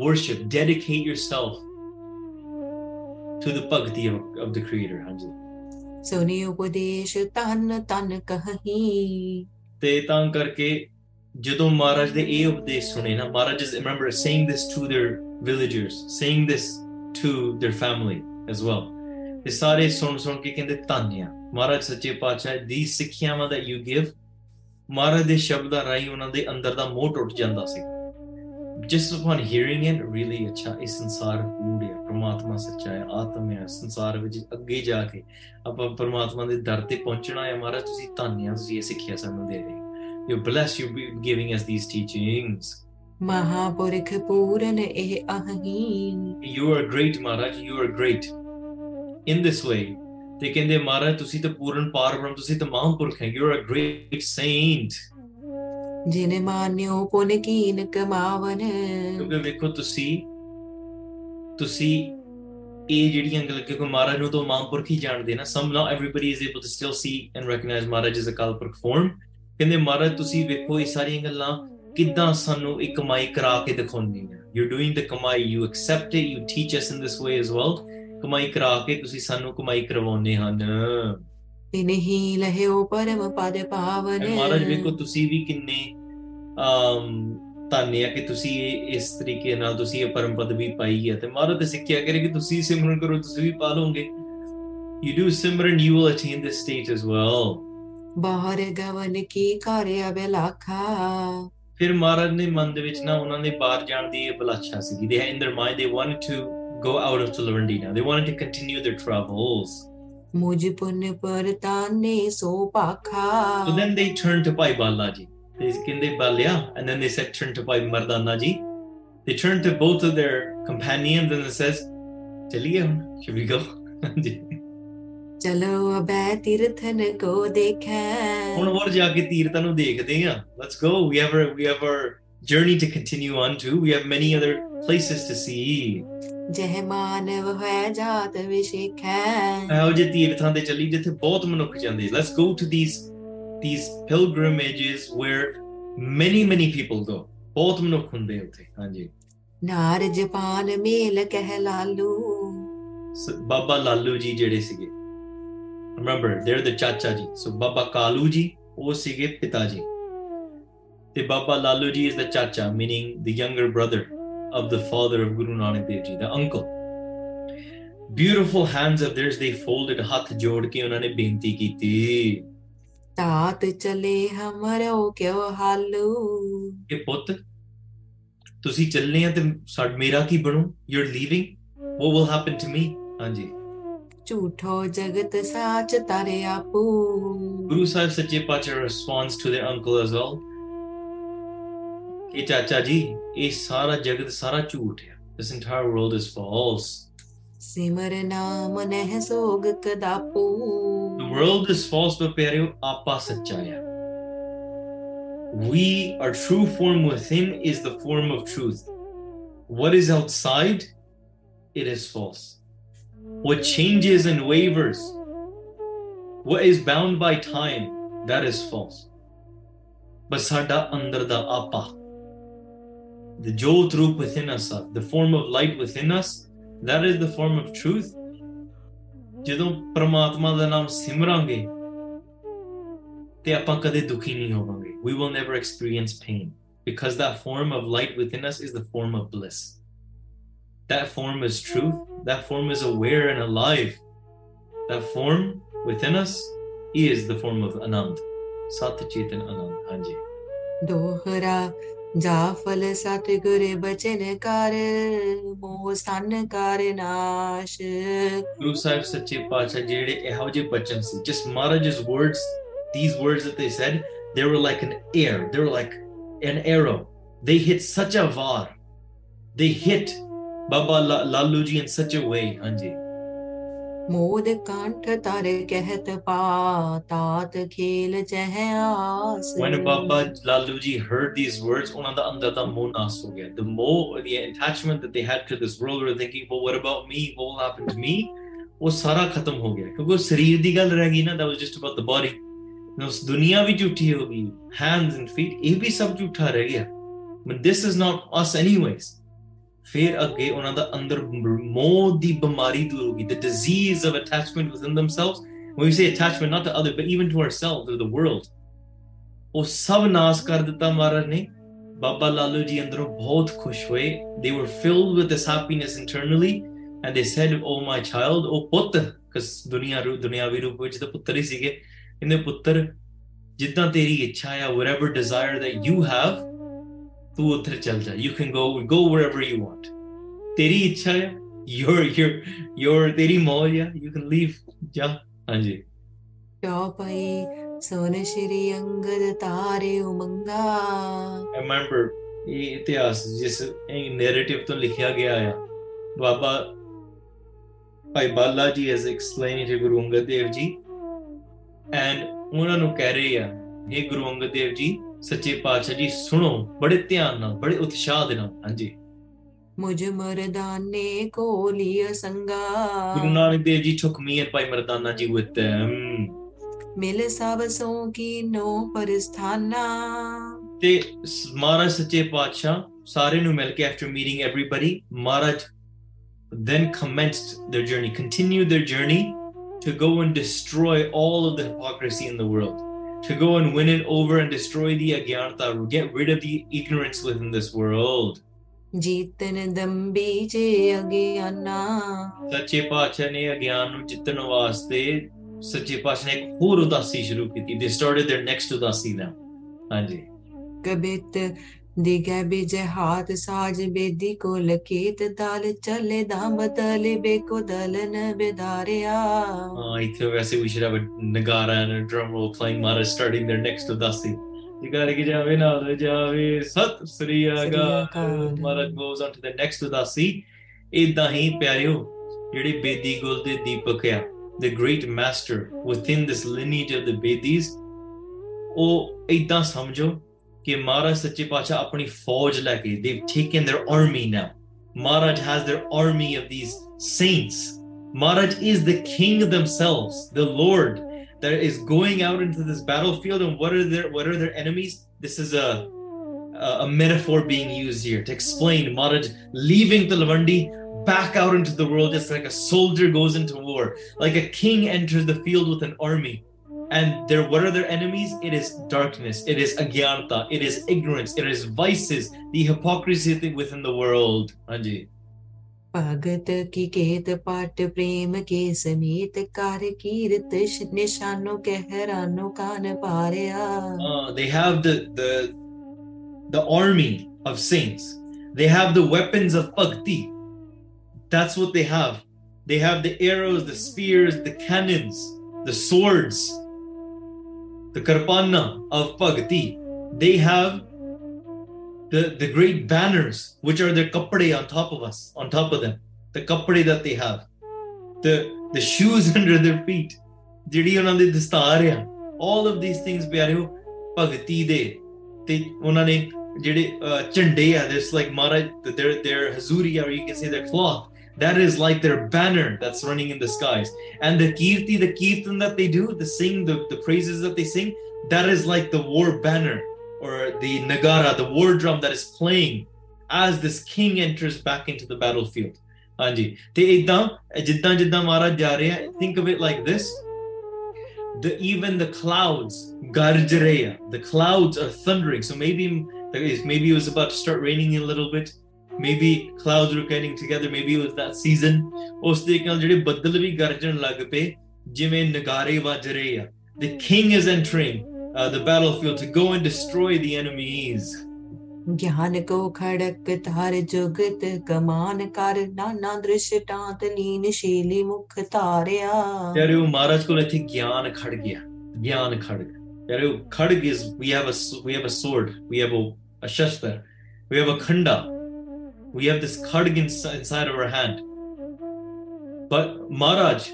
worship, dedicate yourself to the bhakti of, of the Creator. Hanji suni upadesh tan tan kahi, te tan karke jadon maharaj de eh upadesh sune na, maharaj is, remember, saying this to their villagers, saying this to their family as well, te sare sun sun ke kende tanya maharaj sache paatshah di sikkhiyawan that you give. Maharaj de shabda rai ਉਹਨਾਂ ਦੇ ਅੰਦਰ ਦਾ ਮੋਹ ਟੁੱਟ ਜਾਂਦਾ ਸੀ। Just upon hearing it, really, ਅੱਛਾ ਇਹ ਸੰਸਾਰ ਕੂੜ ਹੈ, ਪਰਮਾਤਮਾ ਸੱਚਾ ਹੈ, ਆਤਮ ਹੈ, ਸੰਸਾਰ ਵਿੱਚ ਅੱਗੇ ਜਾ ਕੇ ਆਪਾਂ ਪਰਮਾਤਮਾ ਦੇ ਦਰ ਤੇ ਪਹੁੰਚਣਾ ਹੈ। ਮਹਾਰਾਜ ਤੁਸੀਂ ਧੰਨਿਆ, ਤੁਸੀਂ ਇਹ ਸਿੱਖਿਆ ਸਾਨੂੰ ਦੇ ਰਹੇ ਹੋ, you bless, you giving us these teachings. ਮਹਾਪੁਰਖ ਪੂਰਨ ਇਹ ਅਹੀਨ, you are great Maharaj, you are great in this way. ਤੇ ਕਹਿੰਦੇ ਮਹਾਰਾਜ ਤੁਸੀਂ ਤਾਂ ਪੂਰਨ ਪਾਰ ਬ੍ਰਹਮ, ਤੁਸੀਂ ਤਾਂ ਮਹਾਂਪੁਰਖ ਹੈ, ਯੂ ਆਰ ਗ੍ਰੇਟ ਸੇਂਟ। ਜਿਹਨੇ ਮਾਨਿਓ ਪੁਨ ਕੀਨ ਕਮਾਵਨ, ਕਿਉਂਕਿ ਵੇਖੋ ਤੁਸੀਂ ਤੁਸੀਂ ਇਹ ਜਿਹੜੀਆਂ ਗੱਲ, ਕਿਉਂਕਿ ਮਹਾਰਾਜ ਨੂੰ ਤਾਂ ਮਹਾਂਪੁਰਖ ਹੀ ਜਾਣਦੇ ਨਾ। ਸਮ ਨਾ everybody is able to still see and recognise Maharaj is Akal Purakh form. ਕਹਿੰਦੇ ਮਹਾਰਾਜ ਤੁਸੀਂ ਵੇਖੋ ਇਹ ਸਾਰੀਆਂ ਗੱਲਾਂ ਕਿੱਦਾਂ ਸਾਨੂੰ ਇਹ ਕਮਾਈ ਕਰਾ ਕੇ ਦਿਖਾਉਂਦੀਆਂ। ਯੂ ਡੂਇੰਗ ਦ ਕਮਾਈ, you accept it, you teach us in this way as well. ਕਮਾਈ ਕਰਾ ਕੇ ਤੁਸੀਂ ਸਾਨੂੰ ਕਮਾਈ ਕਰਵਾਉਂਦੇ ਹਨ। ਨਹੀਂ ਲਹਿਓ ਪਰਮ ਪਦ ਪਾਵਨ, ਮਹਾਰਾਜ ਵੇਖੋ ਤੁਸੀਂ ਵੀ ਕਿੰਨੇ ਧੰਨਿਆ ਕਿ ਤੁਸੀਂ ਇਸ ਤਰੀਕੇ ਨਾਲ ਤੁਸੀਂ ਇਹ ਪਰਮ ਪਦ ਵੀ ਪਾਈ ਹੈ। ਤੇ ਮਹਾਰਾਜ ਤੇ ਸਿੱਖਿਆ ਕਰੇ ਕਿ ਤੁਸੀਂ ਸਿਮਰਨ ਕਰੋ, ਤੁਸੀਂ ਵੀ ਪਾ ਲਓਗੇ। You do Simran, you will attain this stage as well. ਬਾਹਰ ਗਵਨ ਕੀ ਕਰਿਆ ਬਲਾਖਾ, ਫਿਰ ਮਹਾਰਾਜ ਨੇ ਮਨ ਦੇ ਵਿੱਚ ਨਾ ਉਹਨਾਂ ਨੇ ਬਾਹਰ ਜਾਣ ਦੀ ਇਹ ਬਲਾਛਾ ਸੀਗੀ। They in their mind they wanted to go out of Tulavarndina, they wanted to continue their travels. ਮੁਝ ਪੁਨ ਪਰ ਤਾਨੇ ਸੋ ਪਾਖਾ। So then they turned to Bhai Bala Ji. They ਕਹਿੰਦੇ ਬਾਲਿਆ, and then they said turn to Bhai Mardana Ji. They turned to both of their companions and they says, "Chaliye, should we go?" ਚਲੋ ਅਬੈ ਤੀਰਥਨ ਕੋ ਦੇਖੈ, ਹੁਣ ਹੋਰ ਜਾ ਕੇ ਤੀਰਥਾਂ ਨੂੰ ਦੇਖਦੇ ਆ। Let's go. We have our, we have our journey to continue on to. We have many other places to see. जह मानव है जात विशिख है। आओ जे तीर्थां दे चली जिथे बहुत मनुख जांदे। Let's go to these these pilgrimages where many many people go. बहुत मनुख हुंदे उथे। हां जी। नारज पान मेल कह लालू। बाबा लालू जी जेड़े सीगे। Remember they're the चाचा जी. So बाबा कालू जी वो सीगे पिताजी। ते बाबा लालू जी is the चाचा, meaning the younger brother of the father of Guru Nanak Dev Ji, the uncle. Beautiful hands of theirs they folded, hath jod ke unhone binti ki thi. Tat chale hamaro kyo halu. Ke put, tusi chalne hain te sad mera ki banu. You're leaving. What will happen to me? Hanji. Jhootho jagat saach tare aapu. Guru Sahib Sache Pacha responds to their uncle as well. Hey, Chacha Ji, this entire world is false. The world is false, but Pyareo Aapa Sachaya. We, our true form within is the form of truth. What is outside, it is false. What changes and wavers, what is bound by time, that is false. But Sada Andar Da Aapa. The Jyot Roop within us, the form of light within us, that is the form of truth. Jadon Paramatma da naam simrange, te apan kade dukhi nahi hovange. We will never experience pain because that form of light within us is the form of bliss. That form is truth. That form is aware and alive. That form within us is the form of Anand. Sat Chetan Anand. Hanji. Dohra. जाफल सतगुर बचन कर मोह सन कर नाश। Guru Sahib Sache Pacha जेड़े एहो जे बचन सी, just Maharaj's words, these words that they said, they were like an air, they were like an arrow. They hit such a var, they hit Baba Lalu Ji in such a way. Anji. मोद कांठ तार कहत पातात खेल जह आस. When Baba Lalu Ji heard these words, ਉਹਨਾਂ ਦਾ ਅੰਦਰ ਦਾ ਮੋਹ ਨਾਸ ਹੋ ਗਿਆ. The moh, the attachment that they had to this world, were thinking, well, what about me? What will happen to me? ਉਹ ਸਾਰਾ ਖਤਮ ਹੋ ਗਿਆ ਕਿਉਂਕਿ ਉਹ ਸਰੀਰ ਦੀ ਗੱਲ ਰਹਿ ਗਈ ਨਾ. That was just about the body. ਉਸ ਦੁਨੀਆ ਵੀ ਝੂਠੀ ਹੋ ਗਈ. Hands and feet, ਇਹ ਵੀ ਸਭ ਝੂਠਾ ਰਹਿ ਗਿਆ. But this is not us anyways. ਫਿਰ ਅੱਗੇ ਉਹਨਾਂ ਦਾ ਅੰਦਰ ਮੋਹ ਦੀ ਬਿਮਾਰੀ ਦੂਰ ਹੋ ਗਈ. The disease of attachment within themselves. When we say attachment, not to others, but even to ourselves, to the world. ਉਹ ਸਭ ਨਾਸ ਕਰ ਦਿੱਤਾ ਮਹਾਰਾਜ ਨੇ. ਬਾਬਾ ਲਾਲੂ ਜੀ ਅੰਦਰੋਂ ਬਹੁਤ ਖੁਸ਼ ਹੋਏ. They were filled with this happiness internally, and they said, "Oh my child, oh ਪੁੱਤ," because ਦੁਨੀਆ ਦੁਨਿਆਵੀ ਰੂਪ ਵਿੱਚ ਤਾਂ ਪੁੱਤਰ ਹੀ ਸੀਗੇ. ਇਹਨੇ ਪੁੱਤਰ ਜਿੱਦਾਂ ਤੇਰੀ ਇੱਛਾ ਆ, whatever desire that you have, tu uthar chal ja. You can go go wherever you want. Teri ichha hai, your your your teri moya, you can leave ja. Hanji. Kya pai son shri angad tare umanga. Remember ye itihas jis narrative to likhya gaya hai. Baba Bhai Bala Ji has explained to Guru Angad Dev Ji, and ਉਹਨਾਂ ਨੂੰ ਕਹਿ ਰਹੇ ਆ, हे Guru Angad Dev Ji, ਸੱਚੇ ਪਾਤਸ਼ਾਹ ਜੀ ਸੁਣੋ ਬੜੇ ਧਿਆਨ ਨਾਲ, ਬੜੇ ਉਤਸ਼ਾਹ ਦੇ ਨਾਲ. ਹਾਂਜੀ। ਮੁਝ ਮਰਦਾਨੇ ਕੋਲੀ ਅਸੰਗਾ. Guru Nanak Dev ji took me and Bhai Mardana ji with them. ਮਿਲ ਸਭ ਸੋ ਕੀ ਨੋ ਪਰਸਥਾਨਾ. ਤੇ ਮਹਾਰਾਜ ਸੱਚੇ ਪਾਤਸ਼ਾਹ ਸਾਰੇ ਨੂੰ ਮਿਲ ਕੇ, after meeting everybody, Maharaj then commenced their journey, continued their journey to go and destroy all of the hypocrisy in the world. To go and win it over and destroy the agyarta, get rid of the ignorance within this world. Jeetan dambi je agyana. Sache paatshah ne agyan nu jitan vaste sache paatshah ne ek hor udasi shuru kiti. They started their next udasi now. Hanji. Kabit diga bije haath saaj bedi ko laket dal chale dam dal be ko dalan bedareya. Oh, I think I say we should have a nagara and a drum roll playing Mara starting their next udasi. Digare ki jave na jave sat sri aga. Mara goes on to the next udasi. Idda hi pyareo jehde bedi gul de deepak a, the great master within this lineage of the bedis, oh idda samjho ke Maharaj Sache Pacha apni fauj leke, they've taken their army now, Maharaj has their army of these saints. Maharaj is the king of themselves, the Lord that is going out into this battlefield. And what are their what are their enemies? This is a a metaphor being used here to explain Maharaj leaving Talwandi back out into the world, just like a soldier goes into war, like a king enters the field with an army. And there, what are their enemies? It is darkness, it is agyanta, it is ignorance, it is vices, the hypocrisy within the world. Anji. Pagat ki ket paat prem ke sameet kar kirt nishano kehrano kan pareya. They have the, the the army of saints. They have the weapons of bhakti. That's what they have. They have the arrows, the spears, the cannons, the swords, the karpanna of bhakti. They have the, the great banners, which are their kapde on top of us, on top of them. The kapde that they have. The, the shoes under their feet. All of these things, pyareo, bhakti de. They, there's like Maharaj, their, their hazuri, or you can say their cloth. That is like their banner that's running in the skies. And the kirti, the kirtan that they do, the sing, the, the praises that they sing, that is like the war banner or the nagara, the war drum that is playing as this king enters back into the battlefield. Anji. Think of it like this. The, even the clouds, garjareya, the clouds are thundering. So maybe, maybe it was about to start raining a little bit. Maybe clouds were getting together. Maybe it was that season. The king is entering uh, the battlefield to go and destroy the enemies. Gyan ko khadak tar jogat kaman kar nana drishtant leen sheeli mukh tareya. Yaru Maharaj ko lethe gyan khad gaya. Gyan khad. Yaru khad is we have a we have a sword. We have a, a shastra. We have a khanda. We have this khadg inside of our hand. But Maharaj,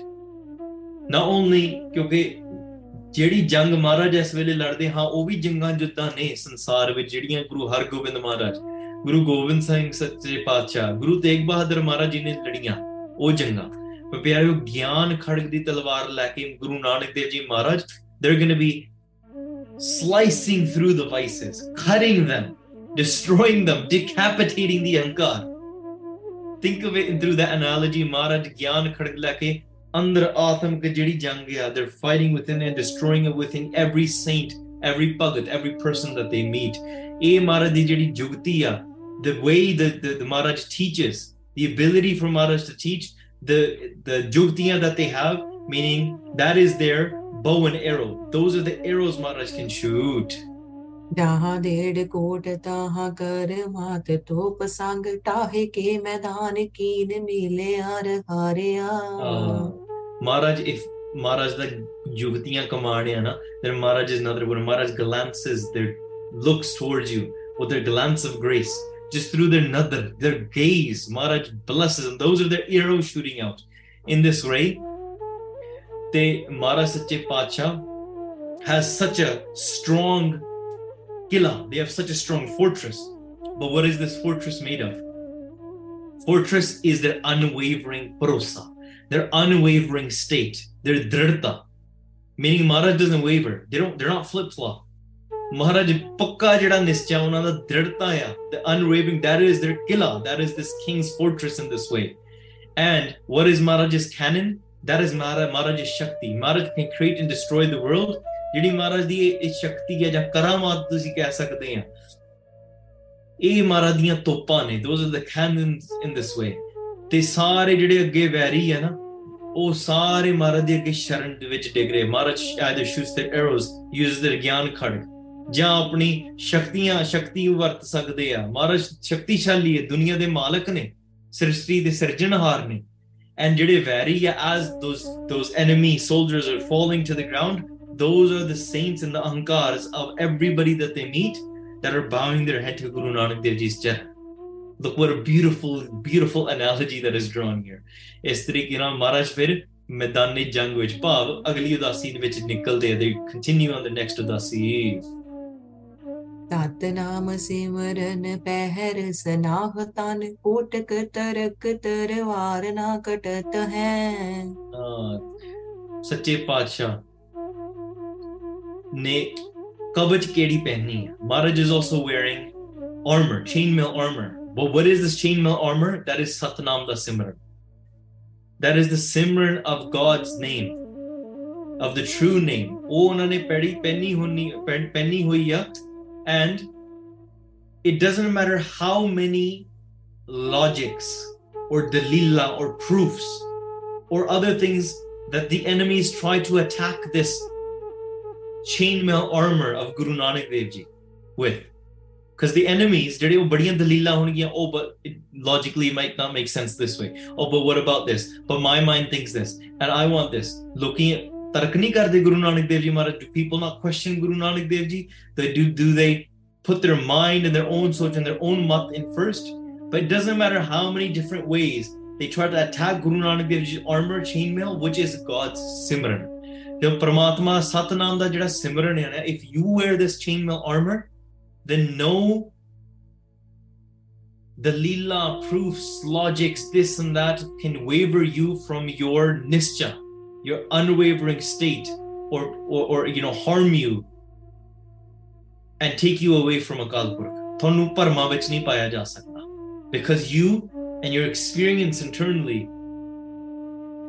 not only kyunki ਜਿਹੜੀ ਜੰਗ ਮਹਾਰਾਜ ਇਸ ਵੇਲੇ ਲੜਦੇ ਹਾਂ ਉਹ ਵੀ ਜੰਗਾਂ ਜੁੱਦਾਂ ਨੇ ਸੰਸਾਰ ਵਿੱਚ ਜਿਹੜੀਆਂ ਗੁਰੂ ਹਰਗੋਬਿੰਦ ਮਹਾਰਾਜ ਗੁਰੂ ਗੋਬਿੰਦ ਸਿੰਘ ਸੱਚੇ ਪਾਤਸ਼ਾਹ ਗੁਰੂ ਤੇਗ ਬਹਾਦਰ ਮਹਾਰਾਜ ਜੀ ਨੇ ਲੜੀਆਂ ਉਹ ਜੰਗਾਂ ਪਰ ਪਿਆਰਿਓ ਗਿਆਨ ਖੜਗ ਦੀ ਤਲਵਾਰ ਲੈ ਕੇ ਗੁਰੂ ਨਾਨਕ ਦੇਵ ਜੀ ਮਹਾਰਾਜ they're going to be slicing through the vices, cutting them, destroying them, decapitating the ahankar. Think of it through that analogy. Maharaj ਗਿਆਨ ਖੜਗ ਲੈ ਕੇ Andar Atham ka jehdi jang hai, they're fighting within and destroying it within every saint, every bhagat, every person that they meet. Eh Maharaj di jehdi jugti hai, the way that the, the Maharaj teaches, the ability for Maharaj to teach, the, the jugtiya that they have, meaning that is their bow and arrow. Those are the arrows Maharaj can shoot. Daha ded kot taha kar mat top sang tahe ke maidan keen mile har hareya. Maharaj, if Maharaj the jugatiyan kamane na, then Maharaj is another one. Maharaj glances, their looks towards you with their glance of grace, just through their nadar, their gaze. Maharaj blesses them. Those are their arrows shooting out. In this way, they Maharaj Sache Pacha has such a strong Kila, they have such a strong fortress. But what is this fortress made of? Fortress is their unwavering parosa, their unwavering state, their dhrita. Meaning Maharaj doesn't waver. They don't, they're not flip-flop. Maharaj pakka jada nischa unna da dhrita ya, the unwavering, that is their kila, that is this king's fortress in this way. And what is Maharaj's cannon? That is Maharaj, Maharaj's Shakti. Maharaj can create and destroy the world. ਜਿਹੜੀ ਮਹਾਰਾਜ ਦੀ ਇਹ ਸ਼ਕਤੀ ਹੈ ਜਾਂ ਕਰਾਮਾਤ ਤੁਸੀਂ ਕਹਿ ਸਕਦੇ ਆ ਇਹ ਮਹਾਰਾਜ ਦੀਆਂ ਤੋਪਾਂ ਨੇ those are the cannons in this way ਤੇ ਸਾਰੇ ਜਿਹੜੇ ਅੱਗੇ ਵੈਰੀ ਹੈ ਨਾ ਉਹ ਸਾਰੇ ਮਹਾਰਾਜ ਦੇ ਅੱਗੇ ਸ਼ਰਨ ਦੇ ਵਿੱਚ ਡਿੱਗ ਰਹੇ ਮਹਾਰਾਜ ਆਇਦਰ ਸ਼ੂਟਸ ਦੇ ਐਰੋਜ਼ ਯੂਜ਼ ਦੇ ਗਿਆਨ ਖੜਗ ਜਾਂ ਆਪਣੀ ਸ਼ਕਤੀਆਂ ਸ਼ਕਤੀ ਵਰਤ ਸਕਦੇ ਆ ਮਹਾਰਾਜ ਸ਼ਕਤੀਸ਼ਾਲੀ ਹੈ ਦੁਨੀਆ ਦੇ ਮਾਲਕ ਨੇ ਸ੍ਰਿਸ਼ਟੀ ਦੇ ਸਿਰਜਣਹਾਰ ਨੇ ਐਂਡ ਜਿਹੜੇ ਵੈਰੀ ਆ ਐਸ those those enemy soldiers are falling to the ground. Those are the saints and the ahankars of everybody that they meet that are bowing their head to Guru Nanak Dev Ji's charan. Look what a beautiful, beautiful analogy that is drawn here. Is tarike naal Maharaj fir maidane jang vich bhav agli udasi vich nikalde. They continue on the next udasi. तात नाम सिमरन पहर सनाह तान कोटक तरक तरवार ना कटत है। सच्चे पातशाह ने कवच केड़ी पहनी है। Maharaj is also wearing armor, chainmail armor. But what is this chainmail armor? That is Satnam da Simran. That is the Simran of God's name, of the true name. Oh, उन्होंने पेड़ी पहनी होनी पहनी हुई है. And it doesn't matter how many logics or dalila or proofs or other things that the enemies try to attack this chainmail armor of Guru Nanak Dev Ji with. Because the enemies, oh, but it logically might not make sense this way. Oh, but what about this? But my mind thinks this and I want this. Looking at Tarakni karde Guru Nanak Dev Ji Maharaj. Do people not question Guru Nanak Dev Ji? They do, do they put their mind and their own soch and their own mat in first? But it doesn't matter how many different ways they try to attack Guru Nanak Dev Ji's armor, chainmail, which is God's Simran. Paramatma Satnam da jada Simran hai na, if you wear this chainmail armor, then no dalila, proofs, logics, this and that can waver you from your nischa, your unwavering state, or, or, or you know, harm you and take you away from Akal Purkh. Thonu Parma vich nahi paya ja sakta. Because you and your experience internally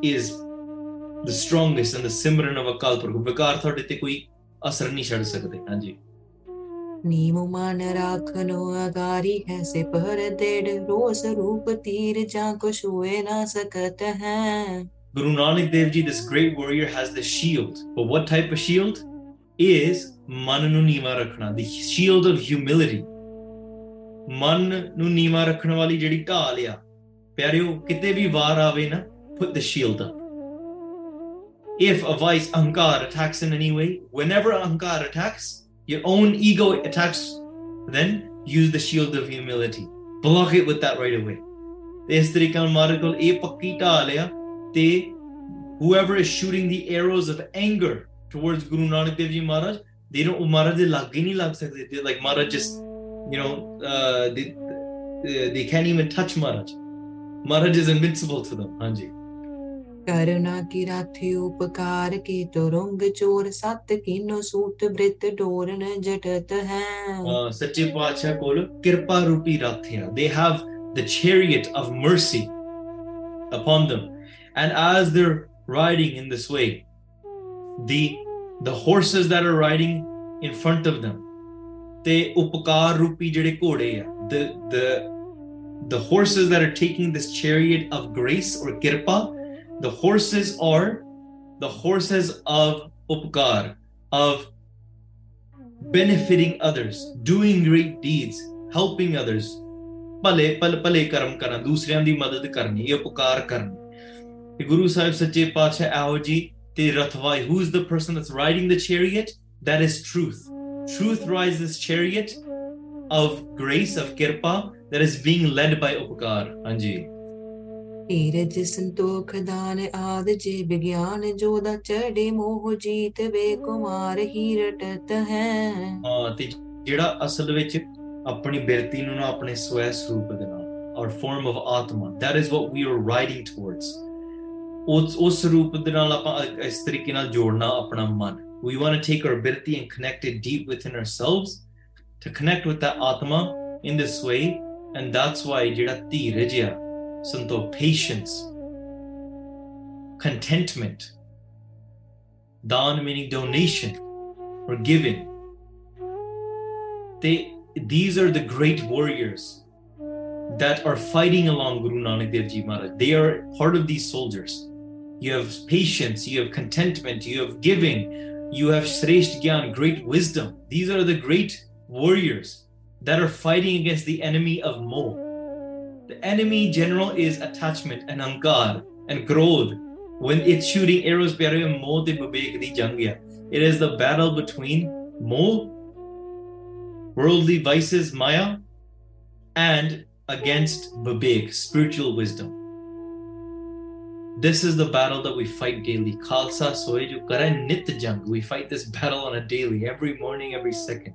is the strongest and the Simran of Akal Purkh. Vikar thode te koi asar nahi chhad sakde. Haan ji. नीमो मान राखनो अगारी है से पर देड़ रोस रूप तीर जाको छुए ना सकत है. Guru Nanak Dev Ji, this great warrior, has this shield. But what type of shield? Is Man Nu Nima Rakhna, the shield of humility. Man Nu Nima Rakhna Wali Jadi Taaliya. Pyareo, kite bhi vaar aave na, put the shield up. If a vice, Ahankar, attacks in any way, whenever Ahankar attacks, your own ego attacks, then use the shield of humility. Block it with that right away. Is tarika marakol e pakki taaliya. They, whoever is shooting the arrows of anger towards Guru Nanak Dev Ji Maharaj, they don't, Maharaj they lag nahi lag sakte. They, like Maharaj just, you know, uh, they, they can't even touch Maharaj. Maharaj is invincible to them. Hanji. Karuna ki rathi upakar ki torung chor sat kino soot brit doran jatat hai. Sache Paatshah kol kirpa rupi rathiya. They have the chariot of mercy upon them. And as they're riding in this way, the the horses that are riding in front of them, te upkar rupi jede kode, the the the horses that are taking this chariot of grace or kirpa, the horses are the horses of upkar, of benefiting others, doing great deeds, helping others. Pale pale pale karam karna, dusriyan di madad karni, upkar karna. Guru Sahib Sache Paatshah Aho Ji Te Rathvai. Who is the person that's riding the chariot? That is truth. Truth rides this chariot of grace, of kirpa, that is being led by upakar. Anji. Teeraj santokh daan aad je vigyan jo da chade moh jeet ve kumar hi ratat hai. Ah, te jehda asal vich apni birti nu na apne sway swarup de naal, our form of atma. That is what we are riding towards. We want to take our birti and connect it deep within ourselves, to connect with that atma in this way, and that's why jirati rajya santo, patience, contentment, daan meaning donation or giving. They, these are the great warriors that are fighting along Guru Nanak Dev Ji Maharaj. They are part of these soldiers. You have patience, you have contentment, you have giving, you have Shreshth Gyan, great wisdom. These are the great warriors that are fighting against the enemy of Moh. The enemy general is attachment and ankar and krodh. When it's shooting arrows, it is the battle between Moh, worldly vices, maya, and against vivek, spiritual wisdom. This is the battle that we fight daily. Khalsa soe jo kare nit jang. We fight this battle on a daily, every morning, every second.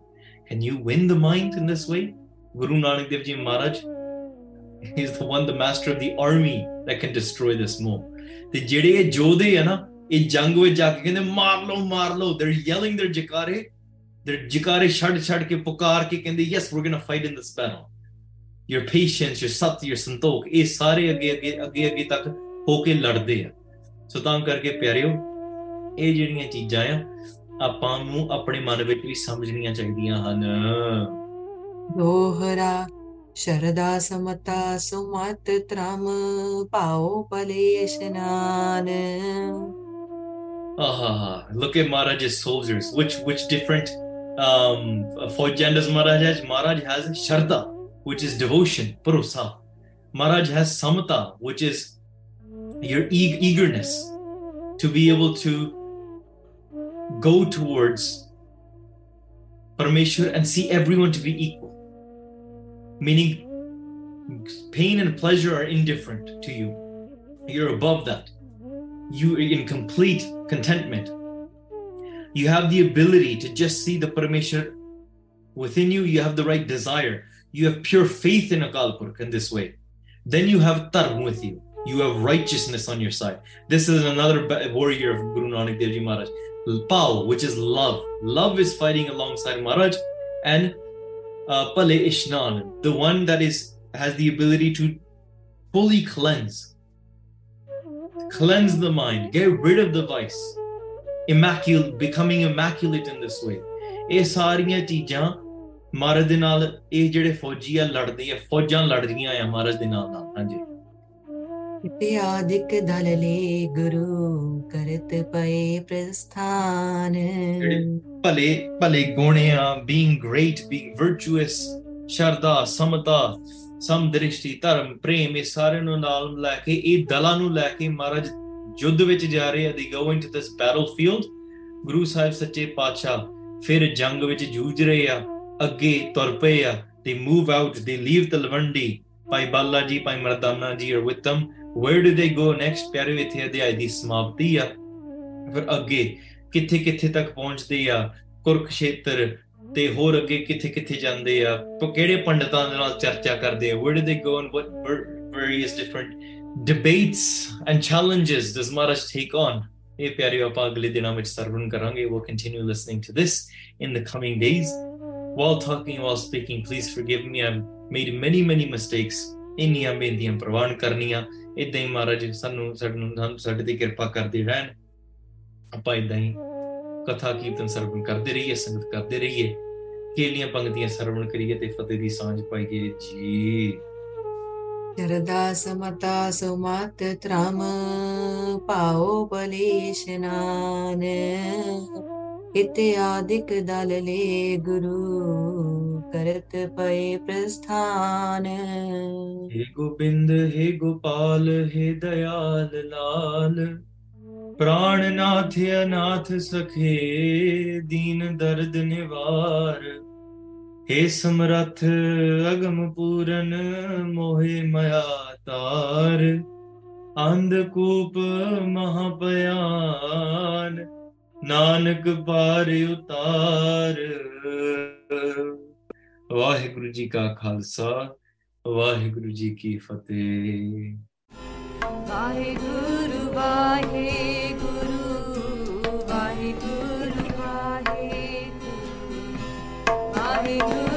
Can you win the mind in this way? Guru Nanak Dev Ji Maharaj is the one, the master of the army that can destroy this mob. The jede jodhe hai na, e jang vich ja ke kende marlo marlo. They're yelling their jikare, their jikare shad shad ke pukar ke kende, yes, we're gonna fight in this battle. Your patience, your sat, your santok, e sare age age age age tak ho ke ladde hai. So tam karke pyareo, e jehdiyan cheezain hai, ਆਪਾਂ ਨੂੰ ਆਪਣੇ ਮਨ ਵਿੱਚ ਵੀ ਸਮਝਣੀਆਂ ਚਾਹੀਦੀਆਂ ਹਨ। ਦੋਹਰਾ ਸ਼ਰਦਾ ਸਮਤਾ ਸੁਮਤ ਤ੍ਰਮ ਪਾਉ ਭਲੇ ਇਸ਼ਨਾਨ। ਆਹਾ, look at Maharaj's soldiers, which which different um for genders Maharaj has. Maharaj has Sharda, which is devotion, Purusa. Maharaj has Samata, which is your e- eagerness to be able to go towards Parameshwar and see everyone to be equal. Meaning, pain and pleasure are indifferent to you. You're above that. You are in complete contentment. You have the ability to just see the Parameshwar within you. You have the right desire. You have pure faith in Akal Purkh in this way. Then you have Tarm with you. You have righteousness on your side. This is another warrior of Guru Nanak Dev Ji Maharaj. Pao, which is love. Love is fighting alongside Maharaj, and uh, Pale Ishnan, the one that is has the ability to fully cleanse, cleanse the mind, get rid of the vice, immaculate, becoming immaculate in this way. ਇਹ ਸਾਰੀਆਂ ਚੀਜ਼ਾਂ ਮਹਾਰਾਜ ਦੇ ਨਾਲ ਇਹ ਜਿਹੜੇ ਫੌਜੀ ਆ ਲੜਦੇ ਆ ਫੌਜਾਂ ਲੜਦੀਆਂ ਆ ਮਹਾਰਾਜ ਦੇ ਨਾਲ ਨਾਲ ਹਾਂਜੀ। ਇਤਿਆਦਿਕ ਦਲਲੇ ਗੁਰੂ ਕਰਤ ਪਏ ਪ੍ਰਸਥਾਨ। ਭਲੇ ਭਲੇ ਗੁਣ ਆ, being great, being virtuous, ਸ਼ਰਧਾ, ਸਮਤਾ, ਸਮਦ੍ਰਿਸ਼ਟੀ, ਧਰਮ, ਪ੍ਰੇਮ, ਇਹ ਸਾਰੇ ਨੂੰ ਨਾਲ ਲੈ ਕੇ ਇਹ ਦਲਾਂ ਨੂੰ ਲੈ ਕੇ ਮਹਾਰਾਜ ਯੁੱਧ ਵਿੱਚ ਜਾ ਰਹੇ ਆ। They go into this battlefield. Guru Sahib ਸੱਚੇ ਪਾਤਸ਼ਾਹ ਫਿਰ ਜੰਗ ਵਿੱਚ ਜੂਝ ਰਹੇ ਆ, ਅੱਗੇ ਤੁਰ ਪਏ ਆ। They move out, they leave Talwandi. Bhai Bala ji, Bhai Mardana ji are with them. Where do they go next? ਪਿਆਰੇ ਇੱਥੇ ਅਧਿਆਇ ਦੀ ਸਮਾਪਤੀ ਆ। ਫਿਰ ਅੱਗੇ ਕਿੱਥੇ ਕਿੱਥੇ ਤੱਕ ਪਹੁੰਚਦੇ ਆ, ਕੁਰਕਸ਼ੇਤਰ ਤੇ ਹੋਰ ਅੱਗੇ ਕਿੱਥੇ ਕਿੱਥੇ ਜਾਂਦੇ ਆ, ਕਿਹੜੇ ਪੰਡਤਾਂ ਦੇ ਨਾਲ ਚਰਚਾ ਕਰਦੇ ਆ। Where do they go and what various different debates and challenges does Maharaj take on? ਇਹ ਪਿਆਰੇ ਆਪਾਂ ਅਗਲੇ ਦਿਨਾਂ ਵਿੱਚ ਸਰਵਨ ਕਰਾਂਗੇ। We'll continue listening to this in the coming days. While talking, while speaking, please forgive me. I've made many, many mistakes. ਇੰਨੀਆਂ ਬੇਨਤੀਆਂ ਪ੍ਰਵਾਨ ਕਰਨੀਆਂ। ਏਦਾਂ ਹੀ ਮਹਾਰਾਜ ਸਾਨੂੰ ਸਾਨੂੰ ਸਾਡੇ ਤੇ ਕਿਰਪਾ ਕਰਦੇ ਰਹਿਣ। ਆਪਾਂ ਏਦਾਂ ਹੀ ਕਥਾ ਕੀਰਤਨ ਸਰਵਣ ਕਰਦੇ ਰਹੀਏ, ਸੰਗਤ ਕਰਦੇ ਰਹੀਏ, ਕੇਲੀਆਂ ਪੰਗਤੀਆਂ ਸਰਵਣ ਕਰੀਏ ਤੇ ਫਤਿਹ ਦੀ ਸਾਂਝ ਪਾਈਏ ਜੀ। ਸ਼ਰਧਾ ਸਮਤਾ ਸੁਮਤ ਤ੍ਰਮ ਪਾਉ ਭਲੇ ਇਸ਼ਨਾਨ। ਇਤਿਆਦਿਕ ਦਲਲੇ ਗੁਰੂ ਕਰਤ ਪਏ ਪ੍ਰਸਥਾਨ। ਹੇ ਗੋਬਿੰਦ ਹੇ ਗੋਪਾਲ ਹੇ ਦਇਆਲ ਲਾਲ, ਪ੍ਰਾਣ ਨਾਥ ਅਨਾਥ ਸਖੇ ਦੀਨ ਦਰਦ ਨਿਵਾਰ। ਹੇ ਸਮਰੱਥ ਅਗਮ ਪੂਰਨ ਮੋਹਿ ਮਾਇਆ ਤਾਰ, ਅੰਧਕੂਪ ਮਹਾਭਿਆਨ ਨਾਨਕ ਪਾਰ ਉਤਾਰ। ਵਾਹਿਗੁਰੂ ਜੀ ਕਾ ਖਾਲਸਾ, ਵਾਹਿਗੁਰੂ ਜੀ ਕੀ ਫਤਿਹ। ਵਾਹਿਗੁਰੂ ਵਾਹਿਗੁਰੂ ਵਾਹਿਗੁਰੂ ਵਾਹਿਗੁਰੂ ਵਾਹਿਗੁਰੂ।